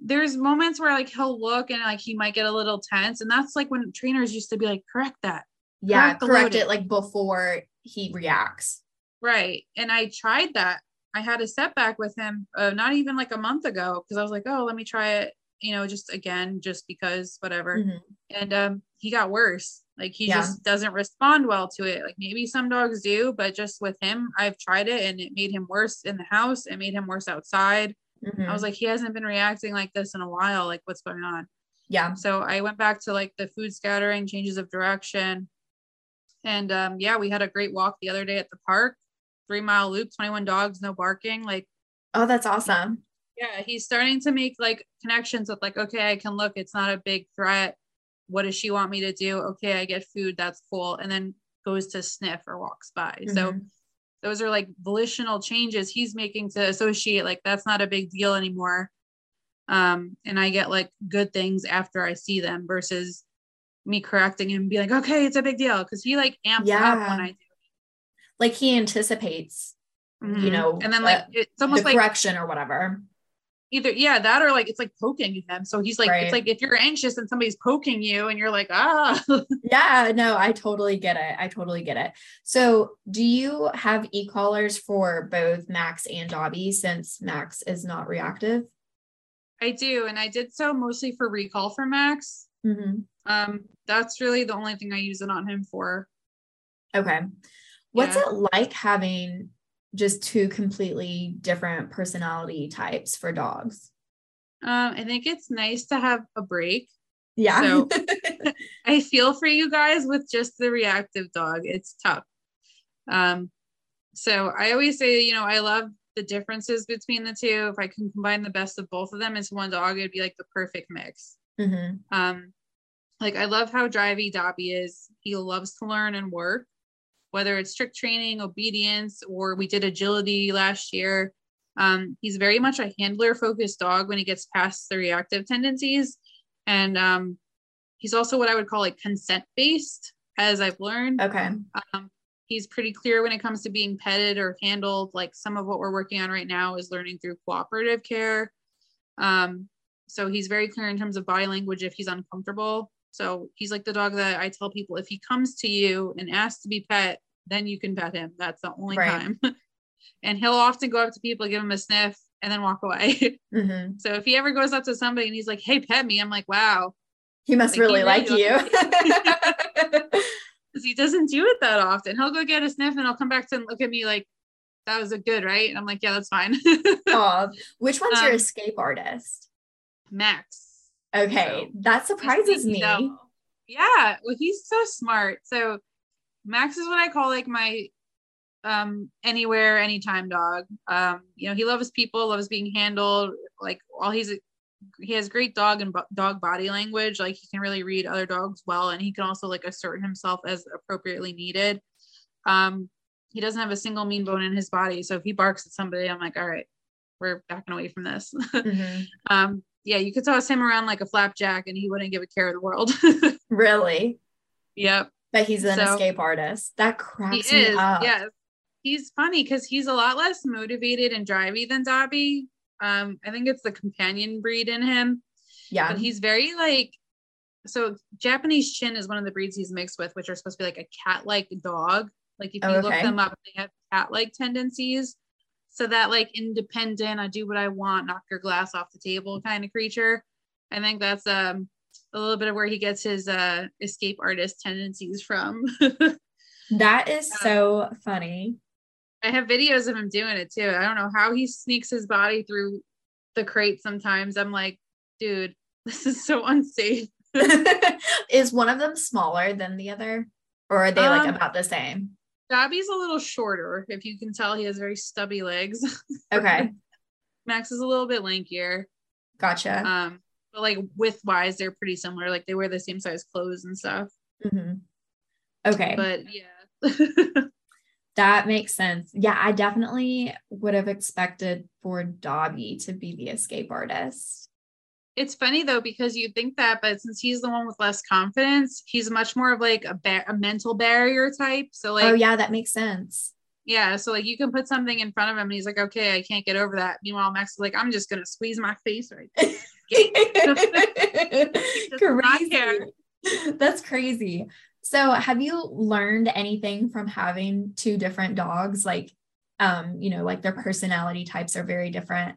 there's moments where like he'll look and like he might get a little tense. And that's like when trainers used to be like, correct that. Yeah, correct it like before he reacts. Right. And I tried that. I had a setback with him uh, not even like a month ago because I was like, oh, let me try it, you know, just again, just because whatever. Mm-hmm. And um, he got worse. Like he yeah. just doesn't respond well to it. Like maybe some dogs do, but just with him, I've tried it and it made him worse in the house. It made him worse outside. Mm-hmm. I was like, he hasn't been reacting like this in a while. Like what's going on? Yeah. So I went back to like the food scattering, changes of direction. And, um, yeah, we had a great walk the other day at the park, three mile loop, twenty-one dogs, no barking. Like, oh, that's awesome. Yeah. He's starting to make like connections with like, okay, I can look, it's not a big threat. What does she want me to do? Okay. I get food. That's cool. And then goes to sniff or walks by. Mm-hmm. So those are like volitional changes he's making to associate. Like, that's not a big deal anymore. Um, and I get like good things after I see them versus me correcting him and be like, okay, it's a big deal. Cause he like amps yeah. up when I do it. Like he anticipates, mm-hmm. you know, and then like, uh, it's almost like correction or whatever. Either. Yeah. That or like, it's like poking him. So he's like, right. It's like, if you're anxious and somebody's poking you and you're like, ah, yeah, no, I totally get it. I totally get it. So do you have e-collars for both Max and Dobby since Max is not reactive? I do. And I did so mostly for recall for Max. Mm-hmm. Um, that's really the only thing I use it on him for. Okay. What's yeah. it like having just two completely different personality types for dogs? Um, I think it's nice to have a break. Yeah. So I feel for you guys with just the reactive dog. It's tough. Um, so I always say, you know, I love the differences between the two. If I can combine the best of both of them as one dog, it'd be like the perfect mix. Mm-hmm. Um, like I love how drivey Dobby is. He loves to learn and work, whether it's trick training, obedience, or we did agility last year. Um, he's very much a handler focused dog when he gets past the reactive tendencies. And, um, he's also what I would call like consent based, as I've learned. Okay. Um, he's pretty clear when it comes to being petted or handled. Like some of what we're working on right now is learning through cooperative care. Um, So he's very clear in terms of body language if he's uncomfortable. So he's like the dog that I tell people, if he comes to you and asks to be pet, then you can pet him. That's the only right. time. And he'll often go up to people, give him a sniff, and then walk away. Mm-hmm. So if he ever goes up to somebody and he's like, hey, pet me, I'm like, wow. He must like, really he like you. Because he doesn't do it that often. He'll go get a sniff and he'll come back to him, look at me like, that was a good, right? And I'm like, yeah, that's fine. Oh, which one's um, your escape artist? Max. Okay. So that surprises me. Know. Yeah. Well, he's so smart. So Max is what I call like my, um, anywhere, anytime dog. Um, you know, he loves people, loves being handled. Like while he's, he has great dog and bo- dog body language. Like he can really read other dogs well. And he can also like assert himself as appropriately needed. Um, he doesn't have a single mean bone in his body. So if he barks at somebody, I'm like, all right, we're backing away from this. Mm-hmm. um, Yeah, you could toss him around like a flapjack and he wouldn't give a care of the world. Really? Yep. But he's an so, escape artist. That cracks he me is, up. Yes. He's funny because he's a lot less motivated and drivey than Dobby. Um, I think it's the companion breed in him. Yeah. But he's very like, so Japanese Chin is one of the breeds he's mixed with, which are supposed to be like a cat-like dog. Like if you oh, okay. look them up, they have cat-like tendencies. So that like independent, I do what I want, knock your glass off the table kind of creature. I think that's um, a little bit of where he gets his uh, escape artist tendencies from. That is um, so funny. I have videos of him doing it too. I don't know how he sneaks his body through the crate sometimes. I'm like, dude, this is so unsafe. Is one of them smaller than the other? Or are they um, like about the same? Dobby's a little shorter. If you can tell, he has very stubby legs. Okay. Max is a little bit lankier. Gotcha. Um, but like width wise, they're pretty similar. Like they wear the same size clothes and stuff. Mm-hmm. Okay. But yeah. That makes sense. Yeah. I definitely would have expected for Dobby to be the escape artist. It's funny though, because you think that, but since he's the one with less confidence, he's much more of like a, ba- a mental barrier type. So like, oh yeah, that makes sense. Yeah. So like you can put something in front of him and he's like, okay, I can't get over that. Meanwhile, Max is like, I'm just going to squeeze my face right there. Crazy. That's crazy. So have you learned anything from having two different dogs? Like, um, you know, like their personality types are very different.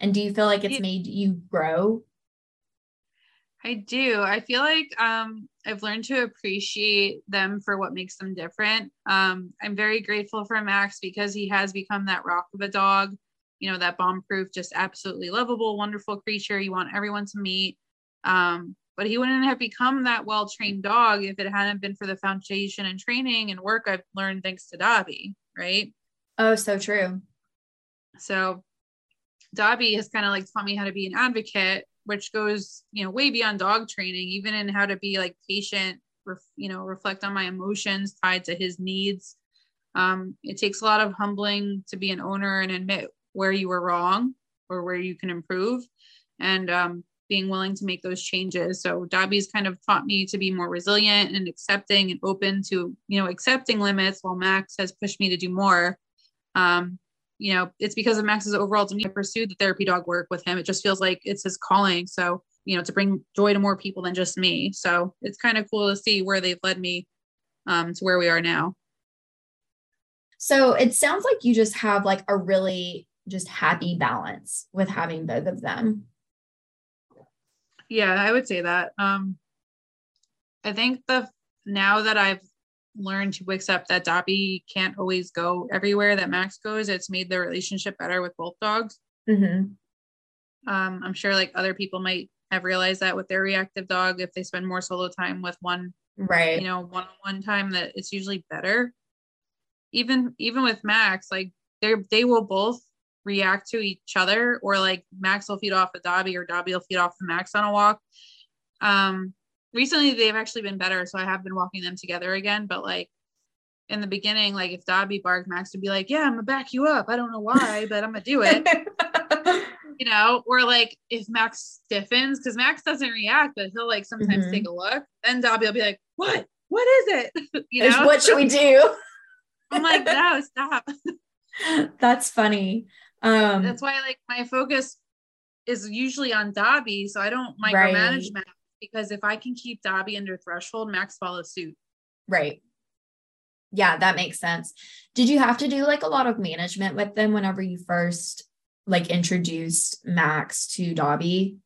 And do you feel like it's made you grow? I do. I feel like um, I've learned to appreciate them for what makes them different. Um, I'm very grateful for Max because he has become that rock of a dog, you know, that bomb-proof, just absolutely lovable, wonderful creature you want everyone to meet. Um, but he wouldn't have become that well-trained dog if it hadn't been for the foundation and training and work I've learned thanks to Dobby, right? Oh, so true. So Dobby has kind of like taught me how to be an advocate, which goes, you know, way beyond dog training, even in how to be like patient, ref, you know, reflect on my emotions tied to his needs. Um, it takes a lot of humbling to be an owner and admit where you were wrong or where you can improve. and um, being willing to make those changes. So Dobby's kind of taught me to be more resilient and accepting and open to, you know, accepting limits, while Max has pushed me to do more. Um, you know, it's because of Max's overall demeanor. I pursued the therapy dog work with him. It just feels like it's his calling. So, you know, to bring joy to more people than just me. So it's kind of cool to see where they've led me um, to where we are now. So it sounds like you just have like a really just happy balance with having both of them. Yeah, I would say that. Um, I think the, now that I've learned to accept that Dobby can't always go everywhere that Max goes, it's made the relationship better with both dogs. Mm-hmm. Um, I'm sure like other people might have realized that with their reactive dog, if they spend more solo time with one, right. You know, one-on-one time, that it's usually better. Even, even with Max, like they they will both react to each other, or like Max will feed off of Dobby or Dobby will feed off of Max on a walk. Um, recently they've actually been better. So I have been walking them together again, but like in the beginning, like if Dobby barked, Max would be like, yeah, I'm gonna back you up. I don't know why, but I'm gonna do it. You know, or like if Max stiffens, because Max doesn't react, but he'll like sometimes mm-hmm. take a look, then Dobby will be like, what, what is it? You know, what should we do? I'm like, no, stop. That's funny. Um, that's why like my focus is usually on Dobby. So I don't micromanage right. Max, because if I can keep Dobby under threshold, Max follows suit. Right. Yeah, that makes sense. Did you have to do like a lot of management with them whenever you first like introduced Max to Dobby?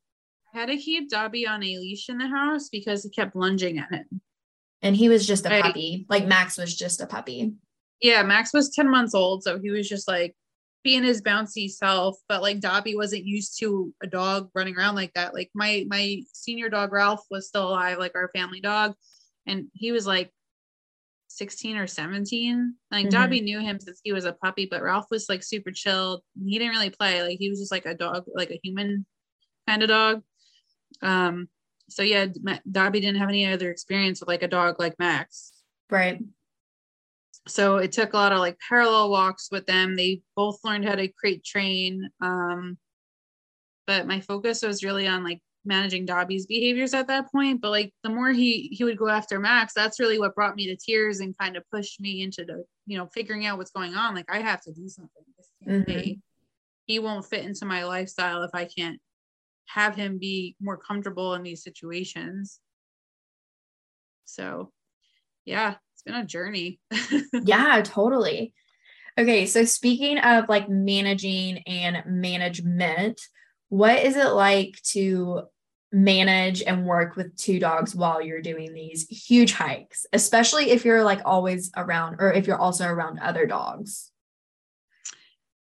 I had to keep Dobby on a leash in the house because he kept lunging at him. And he was just a right. puppy. Like Max was just a puppy. Yeah. Max was ten months old. So he was just like being his bouncy self, but like Dobby wasn't used to a dog running around like that. Like my, my senior dog, Ralph, was still alive, like our family dog. And he was like sixteen or seventeen. Like mm-hmm. Dobby knew him since he was a puppy, but Ralph was like super chilled. He didn't really play. Like he was just like a dog, like a human kind of dog. Um, so yeah, Dobby didn't have any other experience with like a dog like Max. Right. So it took a lot of like parallel walks with them. They both learned how to crate train. Um, but my focus was really on like managing Dobby's behaviors at that point. But like the more he, he would go after Max, that's really what brought me to tears and kind of pushed me into the, you know, figuring out what's going on. Like I have to do something. Mm-hmm. He won't fit into my lifestyle if I can't have him be more comfortable in these situations. So yeah, it's been a journey. Yeah, totally. Okay. So speaking of like managing and management, what is it like to manage and work with two dogs while you're doing these huge hikes, especially if you're like always around, or if you're also around other dogs?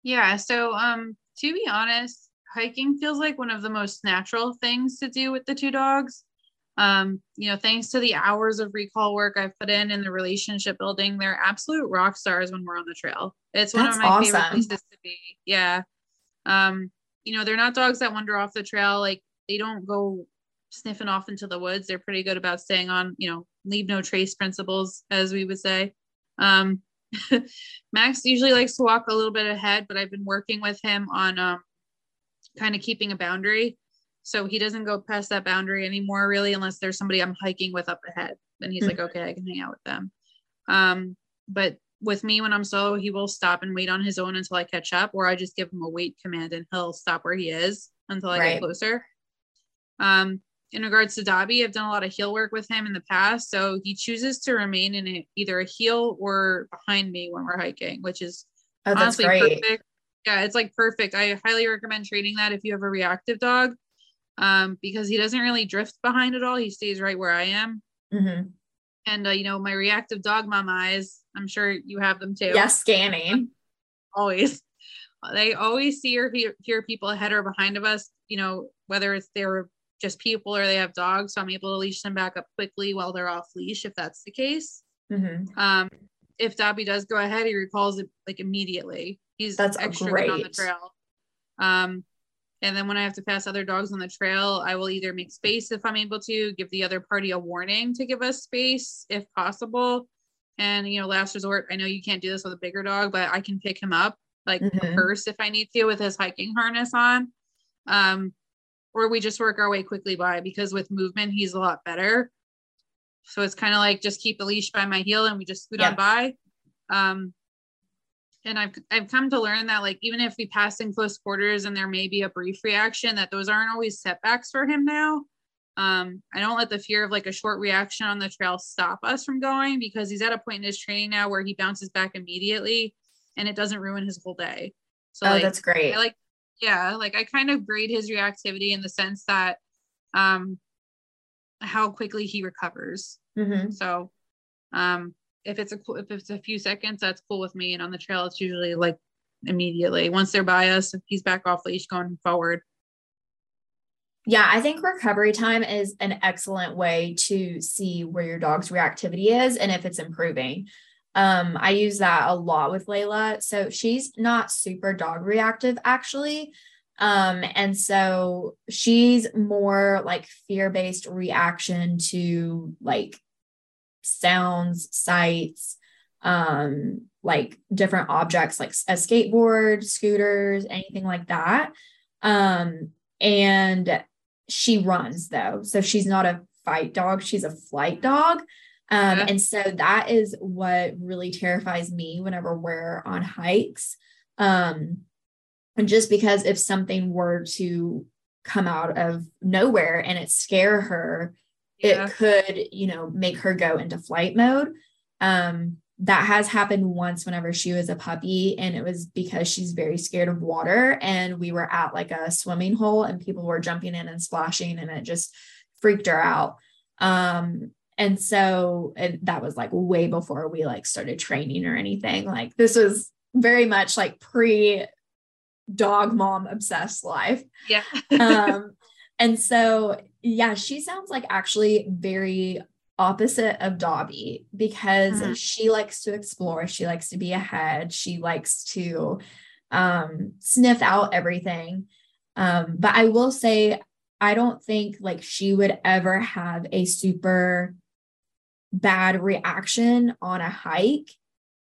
Yeah. So, um, to be honest, hiking feels like one of the most natural things to do with the two dogs. Um, you know, thanks to the hours of recall work I've put in and the relationship building, they're absolute rock stars when we're on the trail. It's one That's of my awesome. favorite places to be. Yeah. Um, you know, they're not dogs that wander off the trail. Like they don't go sniffing off into the woods. They're pretty good about staying on, you know, leave no trace principles, as we would say. Um, Max usually likes to walk a little bit ahead, but I've been working with him on, um, kind of keeping a boundary. So he doesn't go past that boundary anymore, really, unless there's somebody I'm hiking with up ahead. Then he's mm-hmm. like, okay, I can hang out with them. Um, but with me, when I'm solo, he will stop and wait on his own until I catch up, or I just give him a wait command and he'll stop where he is until I right. get closer. Um, in regards to Dobby, I've done a lot of heel work with him in the past. So he chooses to remain in a, either a heel or behind me when we're hiking, which is oh, honestly great. perfect. Yeah. It's like perfect. I highly recommend training that if you have a reactive dog, um, because he doesn't really drift behind at all. He stays right where I am. Mm-hmm. And, uh, you know, my reactive dog mom eyes, I'm sure you have them too. Yes, scanning. Always. They always see or hear people ahead or behind of us, you know, whether it's they're just people or they have dogs. So I'm able to leash them back up quickly while they're off leash, if that's the case. Mm-hmm. Um, if Dobby does go ahead, he recalls it like immediately. He's That's extra great. good on the trail. Um, and then when I have to pass other dogs on the trail, I will either make space if I'm able to, give the other party a warning to give us space if possible. And, you know, last resort, I know you can't do this with a bigger dog, but I can pick him up like mm-hmm. a purse if I need to with his hiking harness on. Um, or we just work our way quickly by, because with movement, he's a lot better. So it's kind of like, just keep a leash by my heel and we just scoot yeah. on by. Um, and I've, I've come to learn that, like, even if we pass in close quarters and there may be a brief reaction, that those aren't always setbacks for him now. Um, I don't let the fear of like a short reaction on the trail stop us from going, because he's at a point in his training now where he bounces back immediately and it doesn't ruin his whole day. So oh, like, that's great. I like, yeah. Like I kind of grade his reactivity in the sense that, um, how quickly he recovers. Mm-hmm. So, um, if it's a, if it's a few seconds, that's cool with me. And on the trail, it's usually like immediately once they're by us, he's back off leash going forward. Yeah, I think recovery time is an excellent way to see where your dog's reactivity is and if it's improving. Um, I use that a lot with Layla. So she's not super dog reactive, actually. Um, and so she's more like fear-based reaction to like sounds, sights, um, like different objects, like a skateboard, scooters, anything like that. Um, and she runs though. So she's not a fight dog. She's a flight dog. Um, yeah. And so that is what really terrifies me whenever we're on hikes. Um, and just because if something were to come out of nowhere and it scare her, yeah. it could, you know, make her go into flight mode. Um, that has happened once whenever she was a puppy, and it was because she's very scared of water, and we were at like a swimming hole and people were jumping in and splashing, and it just freaked her out. Um, and so and that was like way before we like started training or anything. Like this was very much like pre dog mom obsessed life. Yeah. um, and so, yeah, she sounds like actually very opposite of Dobby, because uh-huh. she likes to explore. She likes to be ahead. She likes to, um, sniff out everything. Um, but I will say, I don't think like she would ever have a super bad reaction on a hike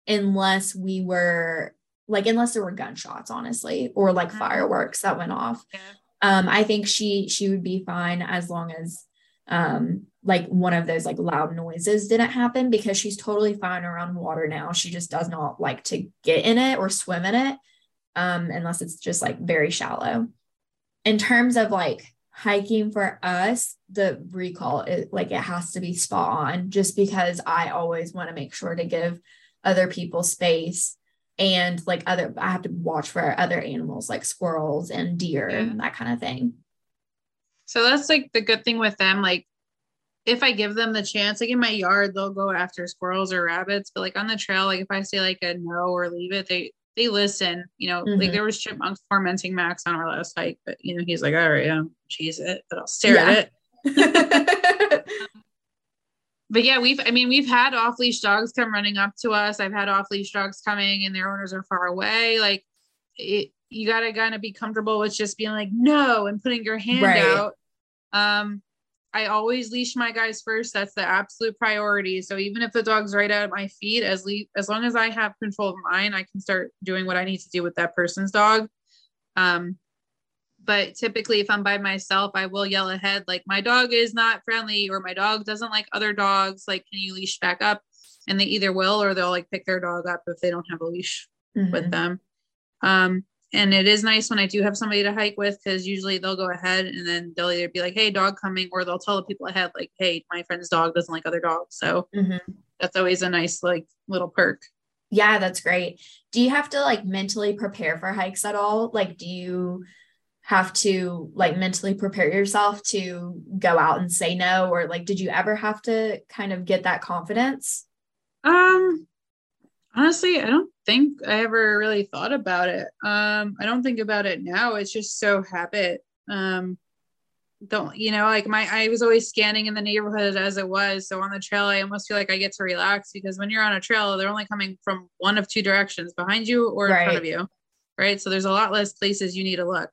unless we were like, unless there were gunshots, honestly, or like uh-huh. fireworks that went off. Yeah. Um, I think she, she would be fine as long as, um, like one of those like loud noises didn't happen, because she's totally fine around water now. She just does not like to get in it or swim in it. Um, unless it's just like very shallow. In terms of like hiking for us, the recall is like, it has to be spot on, just because I always want to make sure to give other people space, and like other, I have to watch for other animals like squirrels and deer yeah. and that kind of thing. So that's like the good thing with them. Like, if I give them the chance, like in my yard, they'll go after squirrels or rabbits, but like on the trail, like if I say like a no or leave it, they, they listen, you know, mm-hmm. like there was chipmunks tormenting Max on our last hike, but you know, he's like, all right, I'll cheese it, but I'll stare yeah. at it. um, but yeah, we've, I mean, we've had off-leash dogs come running up to us. I've had off-leash dogs coming and their owners are far away. Like it, you gotta kind of be comfortable with just being like, no, and putting your hand right. out. Um, I always leash my guys first. That's the absolute priority. So even if the dog's right at my feet, as le- as long as I have control of mine, I can start doing what I need to do with that person's dog. Um, but typically if I'm by myself, I will yell ahead, like my dog is not friendly, or my dog doesn't like other dogs. Like, can you leash back up? And they either will, or they'll like pick their dog up if they don't have a leash mm-hmm. with them. Um, And it is nice when I do have somebody to hike with, because usually they'll go ahead and then they'll either be like, hey, dog coming, or they'll tell the people ahead, like, hey, my friend's dog doesn't like other dogs. So mm-hmm. that's always a nice, like little perk. Yeah, that's great. Do you have to like mentally prepare for hikes at all? Like, do you have to like mentally prepare yourself to go out and say no? Or like, did you ever have to kind of get that confidence? Um, honestly, I don't think I ever really thought about it. Um, I don't think about it now. It's just so habit. Um, don't, you know, like my, I was always scanning in the neighborhood as it was. So on the trail, I almost feel like I get to relax, because when you're on a trail, they're only coming from one of two directions, behind you or right. in front of you. Right. So there's a lot less places you need to look.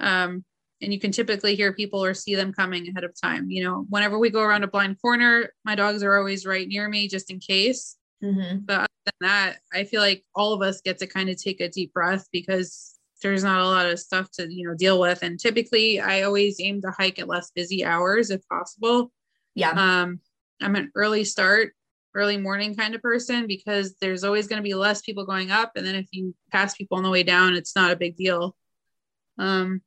Um, and you can typically hear people or see them coming ahead of time. You know, whenever we go around a blind corner, my dogs are always right near me just in case. Mm-hmm. But other than that, I feel like all of us get to kind of take a deep breath, because there's not a lot of stuff to, you know, deal with. And typically I always aim to hike at less busy hours if possible. Yeah. Um, I'm an early start, early morning kind of person, because there's always going to be less people going up. And then if you pass people on the way down, it's not a big deal. Um,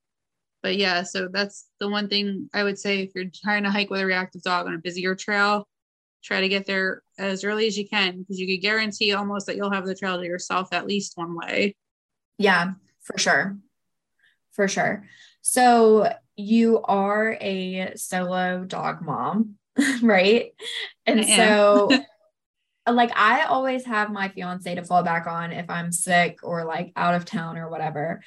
but yeah, so that's the one thing I would say, if you're trying to hike with a reactive dog on a busier trail, try to get there as early as you can, because you could guarantee almost that you'll have the trail to yourself at least one way. Yeah, for sure. For sure. So you are a solo dog mom, right? And so like, I always have my fiance to fall back on if I'm sick or like out of town or whatever.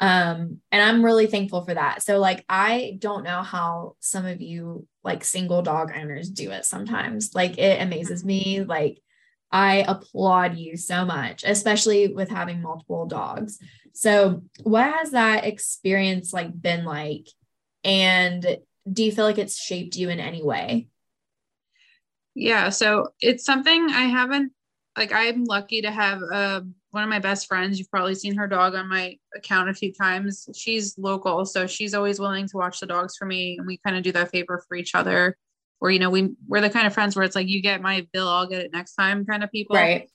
Um, and I'm really thankful for that. So like, I don't know how some of you like single dog owners do it sometimes. Like, it amazes me. Like, I applaud you so much, especially with having multiple dogs. So what has that experience like been like, and do you feel like it's shaped you in any way? Yeah. So it's something I haven't, like, I'm lucky to have, uh, one of my best friends. You've probably seen her dog on my account a few times. She's local, so she's always willing to watch the dogs for me. And we kind of do that favor for each other. Or, you know, we, we're the kind of friends where it's like, you get my bill, I'll get it next time kind of people. Right.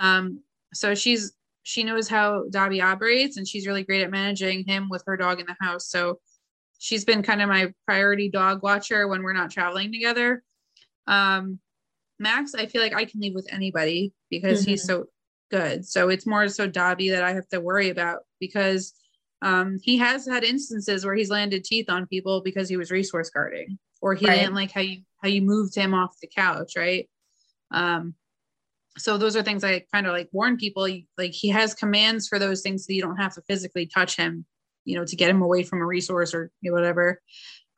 Um, so she's, she knows how Dobby operates, and she's really great at managing him with her dog in the house. So she's been kind of my priority dog watcher when we're not traveling together. Um, Max, I feel like I can leave with anybody because mm-hmm. he's so good. So it's more so Dobby that I have to worry about, because um, he has had instances where he's landed teeth on people because he was resource guarding, or he right. didn't like how you, how you moved him off the couch. Right. Um, so those are things I kind of like warn people, like he has commands for those things, so you don't have to physically touch him, you know, to get him away from a resource or whatever.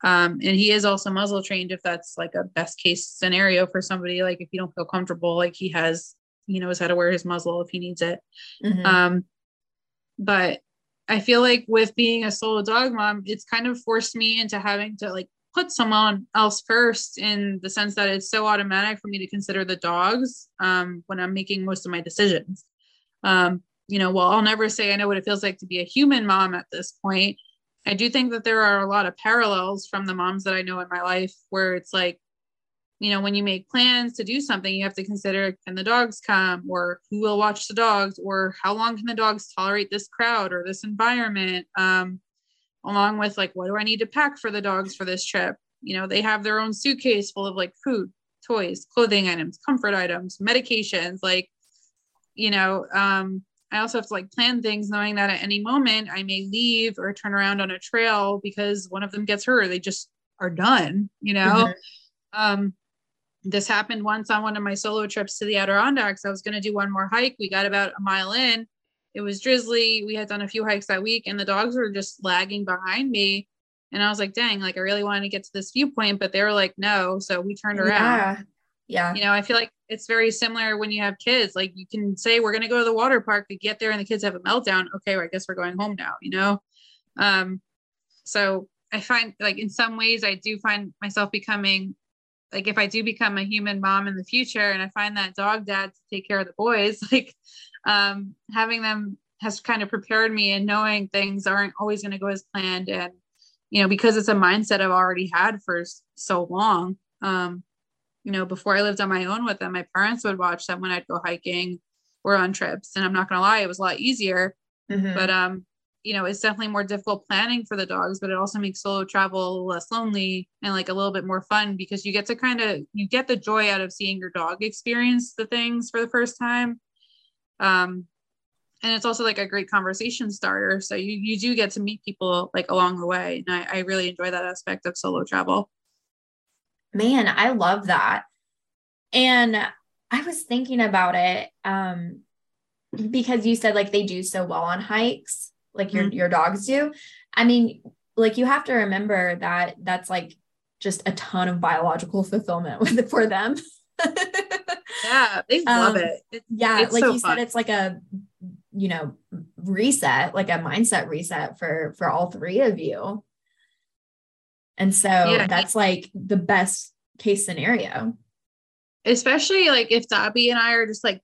Um, and he is also muzzle trained, if that's like a best case scenario for somebody, like if you don't feel comfortable, like he has, he knows how to wear his muzzle if he needs it. Mm-hmm. Um, but I feel like with being a solo dog mom, it's kind of forced me into having to like put someone else first, in the sense that it's so automatic for me to consider the dogs, um, when I'm making most of my decisions. Um, you know, while I'll never say I know what it feels like to be a human mom at this point, I do think that there are a lot of parallels from the moms that I know in my life, where it's like, you know, when you make plans to do something, you have to consider, can the dogs come, or who will watch the dogs, or how long can the dogs tolerate this crowd or this environment? Um, along with like, what do I need to pack for the dogs for this trip? You know, they have their own suitcase full of like food, toys, clothing items, comfort items, medications, like, you know, um, I also have to like plan things knowing that at any moment I may leave or turn around on a trail because one of them gets hurt, or they just are done, you know? Mm-hmm. Um, this happened once on one of my solo trips to the Adirondacks. I was going to do one more hike. We got about a mile in. It was drizzly. We had done a few hikes that week, and the dogs were just lagging behind me. And I was like, dang, like I really wanted to get to this viewpoint, but they were like, no. So we turned around. Yeah. Yeah. You know, I feel like it's very similar when you have kids. Like you can say, we're going to go to the water park, we get there and the kids have a meltdown. Okay, well, I guess we're going home now, you know? Um, so I find like in some ways I do find myself becoming, like if I do become a human mom in the future and I find that dog dad to take care of the boys, like um, having them has kind of prepared me, and knowing things aren't always going to go as planned. And, you know, because it's a mindset I've already had for so long, um, you know, before I lived on my own with them, my parents would watch them when I'd go hiking or on trips. And I'm not going to lie, it was a lot easier, mm-hmm. but, um, you know, it's definitely more difficult planning for the dogs, but it also makes solo travel less lonely and like a little bit more fun, because you get to kind of, you get the joy out of seeing your dog experience the things for the first time. Um, and it's also like a great conversation starter. So you, you do get to meet people like along the way. And I, I really enjoy that aspect of solo travel. Man, I love that. And I was thinking about it, um, because you said like, they do so well on hikes, like your, your dogs do. I mean, like you have to remember that that's like just a ton of biological fulfillment with, for them. Yeah. They love um, it. It's, yeah. It's like so you fun. Said, it's like a, you know, reset, like a mindset reset for, for all three of you. And so yeah, that's like the best case scenario. Especially like if Dobby and I are just like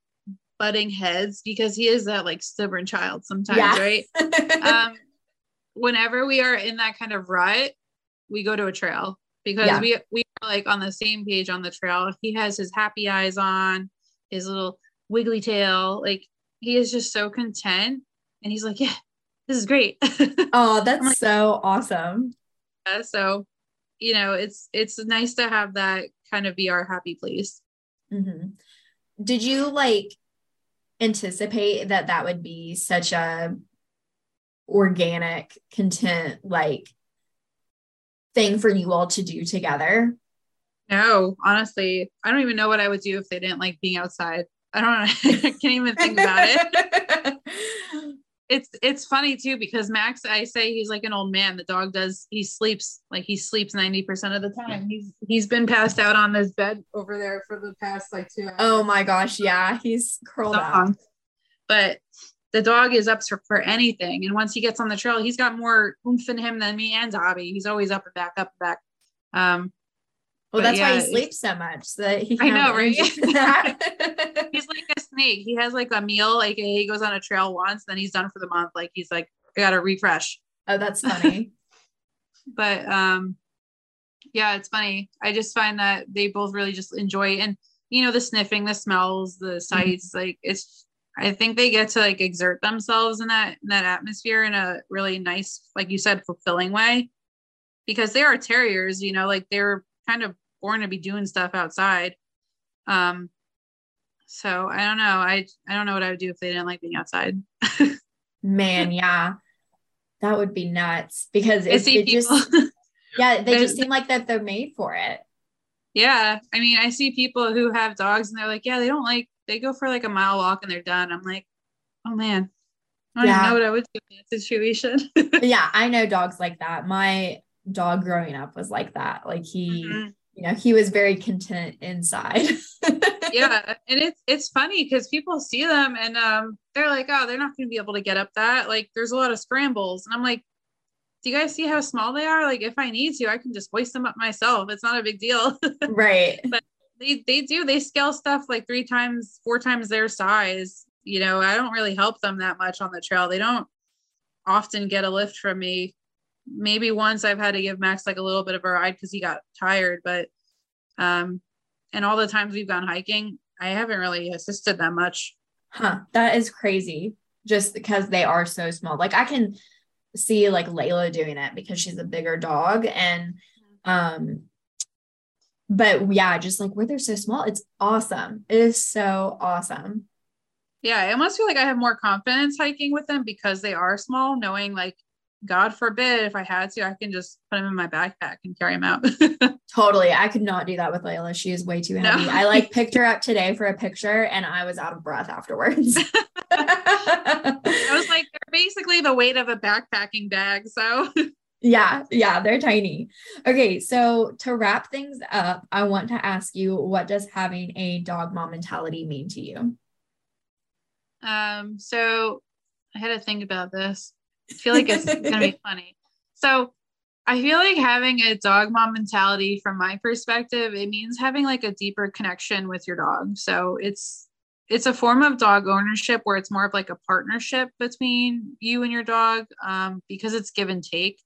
butting heads because he is that like stubborn child sometimes, yeah. right? um, whenever we are in that kind of rut, we go to a trail because yeah. we, we are like on the same page on the trail. He has his happy eyes on, his little wiggly tail. Like he is just so content and he's like, yeah, this is great. Oh, that's like, so awesome. Yeah, so, you know, it's, it's nice to have that kind of be our happy place. Mm-hmm. Did you like anticipate that that would be such a organic, content, like thing for you all to do together? No, honestly, I don't even know what I would do if they didn't like being outside. I don't know. I can't even think about it. It's, it's funny too, because Max, I say he's like an old man. The dog does, he sleeps, like he sleeps ninety percent of the time. He's, he's been passed out on this bed over there for the past like two hours. Oh my gosh. Yeah. He's curled up. But the dog is up for anything. And once he gets on the trail, he's got more oomph in him than me and Dobby. He's always up and back, up and back. Um, Well, but that's yeah, why he sleeps so much. So that he I know, right? He's like a snake. He has like a meal. Like he goes on a trail once, then he's done for the month. Like he's like, I got to refresh. Oh, that's funny. But um, yeah, it's funny. I just find that they both really just enjoy it. And, you know, the sniffing, the smells, the sights, mm-hmm. like it's, I think they get to like exert themselves in that, in that atmosphere in a really nice, like you said, fulfilling way, because they are terriers, you know, like they're kind of born to be doing stuff outside. Um, so I don't know. I, I don't know what I would do if they didn't like being outside. Man. Yeah. That would be nuts because it, it just, yeah, they just seem like that they're made for it. Yeah. I mean, I see people who have dogs and they're like, yeah, they don't like, they go for like a mile walk and they're done. I'm like, oh man, I don't yeah. even know what I would do in that situation. Yeah. I know dogs like that. My dog growing up was like that. Like he, mm-hmm. you know, he was very content inside. Yeah. And it's, it's funny because people see them and, um, they're like, oh, they're not going to be able to get up that. Like there's a lot of scrambles. And I'm like, do you guys see how small they are? Like if I need to, I can just hoist them up myself. It's not a big deal. Right. But they, they do, they scale stuff like three times, four times their size. You know, I don't really help them that much on the trail. They don't often get a lift from me. Maybe once I've had to give Max like a little bit of a ride because he got tired, but, um, and all the times we've gone hiking, I haven't really assisted that much. Huh. That is crazy. Just because they are so small. Like I can see like Layla doing it because she's a bigger dog and, um, but yeah, just like where they're so small, it's awesome. It is so awesome. Yeah. I almost feel like I have more confidence hiking with them because they are small, knowing like, God forbid, if I had to, I can just put him in my backpack and carry him out. Totally. I could not do that with Layla. She is way too heavy. No. I like picked her up today for a picture and I was out of breath afterwards. I was like, they're basically the weight of a backpacking bag. So yeah, yeah, they're tiny. Okay. So to wrap things up, I want to ask you, what does having a dog mom mentality mean to you? Um, so I had to think about this. I feel like it's going to be funny. So I feel like having a dog mom mentality from my perspective, it means having like a deeper connection with your dog. So it's, it's a form of dog ownership where it's more of like a partnership between you and your dog, um, because it's give and take.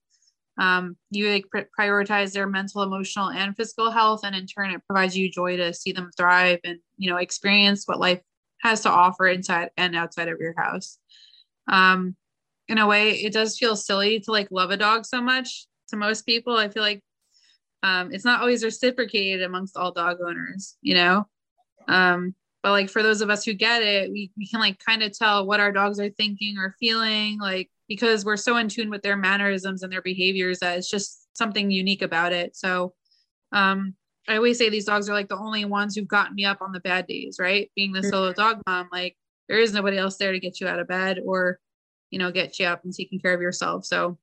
Um, you like pr- prioritize their mental, emotional, and physical health. And in turn, it provides you joy to see them thrive and, you know, experience what life has to offer inside and outside of your house. Um, in a way, it does feel silly to like love a dog so much to most people. I feel like, um, it's not always reciprocated amongst all dog owners, you know? Um, but like for those of us who get it, we, we can like kind of tell what our dogs are thinking or feeling, like, because we're so in tune with their mannerisms and their behaviors that it's just something unique about it. So, um, I always say these dogs are like the only ones who've gotten me up on the bad days, right? Being the solo dog mom, like there is nobody else there to get you out of bed or, you know, get you up and taking care of yourself. So,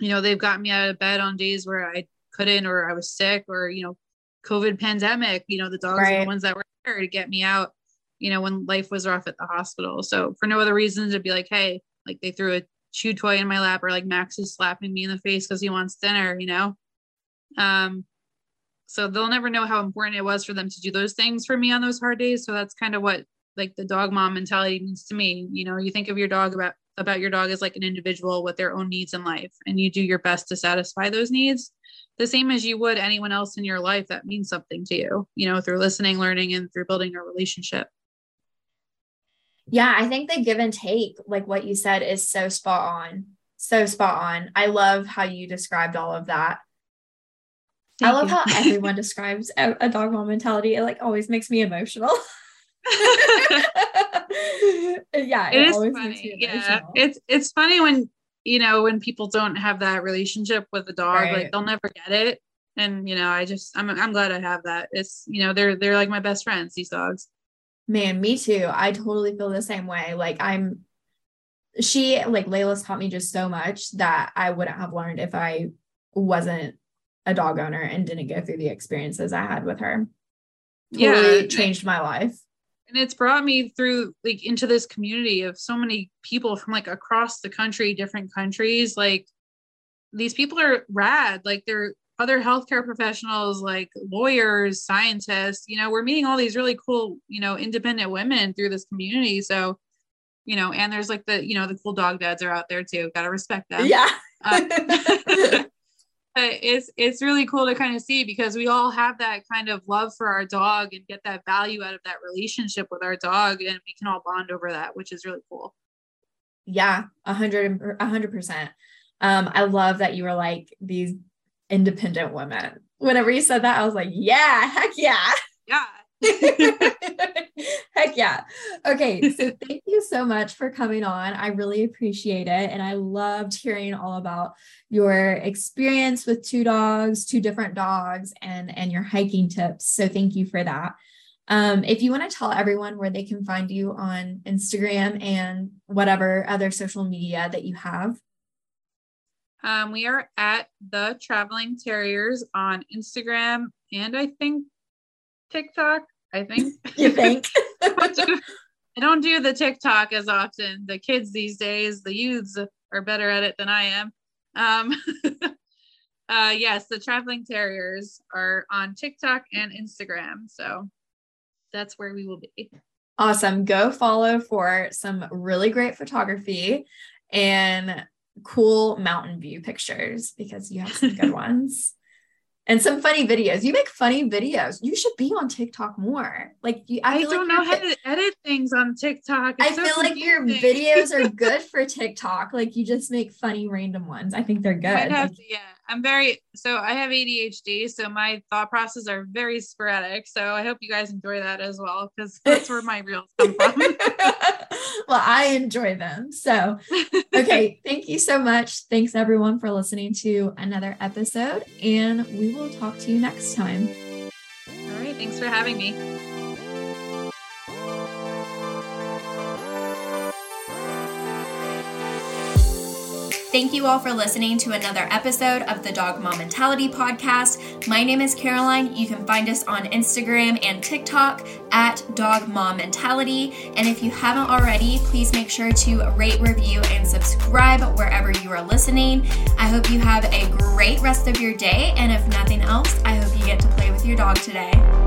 you know, they've gotten me out of bed on days where I couldn't, or I was sick, or, you know, COVID pandemic, you know, the dogs right. are the ones that were there to get me out, you know, when life was rough at the hospital. So for no other reason to be like, hey, like they threw a chew toy in my lap, or like Max is slapping me in the face because he wants dinner, you know? Um, so they'll never know how important it was for them to do those things for me on those hard days. So that's kind of what like the dog mom mentality means to me. You know, you think of your dog about, about your dog as like an individual with their own needs in life, and you do your best to satisfy those needs the same as you would anyone else in your life that means something to you, you know, through listening, learning, and through building a relationship. Yeah, I think the give and take, like what you said, is so spot on. So spot on. I love how you described all of that. Thank I love you. How everyone describes a, a dog mom mentality. It like always makes me emotional. Yeah, it, it is always funny. Makes me emotional. Yeah, it's it's funny when, you know, when people don't have that relationship with the dog, right. Like they'll never get it. And you know, I just I'm I'm glad I have that. It's, you know, they're they're like my best friends, these dogs. Man, me too. I totally feel the same way. Like I'm, she, like Layla's taught me just so much that I wouldn't have learned if I wasn't a dog owner and didn't go through the experiences I had with her. Totally yeah. Changed my life. And it's brought me through like into this community of so many people from like across the country, different countries. Like these people are rad. Like they're other healthcare professionals, like lawyers, scientists, you know, we're meeting all these really cool, you know, independent women through this community. So, you know, and there's like the, you know, the cool dog dads are out there too. Got to respect them. Yeah. um, but it's, it's really cool to kind of see, because we all have that kind of love for our dog and get that value out of that relationship with our dog. And we can all bond over that, which is really cool. Yeah. A hundred, a hundred percent. Um, I love that you were like these independent women. Whenever you said that, I was like, yeah, heck yeah. Yeah. Heck yeah. Okay. So thank you so much for coming on. I really appreciate it. And I loved hearing all about your experience with two dogs, two different dogs, and, and your hiking tips. So thank you for that. Um, if you want to tell everyone where they can find you on Instagram and whatever other social media that you have. Um, we are at the Traveling Terriers on Instagram and I think TikTok. I think you think I don't do the TikTok as often. The kids these days, the youths are better at it than I am. Um, uh, yes, the Traveling Terriers are on TikTok and Instagram. So that's where we will be. Awesome. Go follow for some really great photography and cool mountain view pictures, because you have some good ones and some funny videos. You make funny videos. You should be on TikTok more. Like you, I, I don't like know how to edit things on TikTok. It's I so feel confusing. Like your videos are good for TikTok. Like you just make funny random ones. I think they're good. Have, like, yeah, I'm very, so I have A D H D. So my thought processes are very sporadic. So I hope you guys enjoy that as well, because that's where my reels come from. Well, I enjoy them. So, okay. Thank you so much. Thanks everyone for listening to another episode, and we will talk to you next time. All right. Thanks for having me. Thank you all for listening to another episode of the Dog Mom Mentality podcast. My name is Caroline. You can find us on Instagram and TikTok at Dog Mom Mentality. And if you haven't already, please make sure to rate, review, and subscribe wherever you are listening. I hope you have a great rest of your day. And if nothing else, I hope you get to play with your dog today.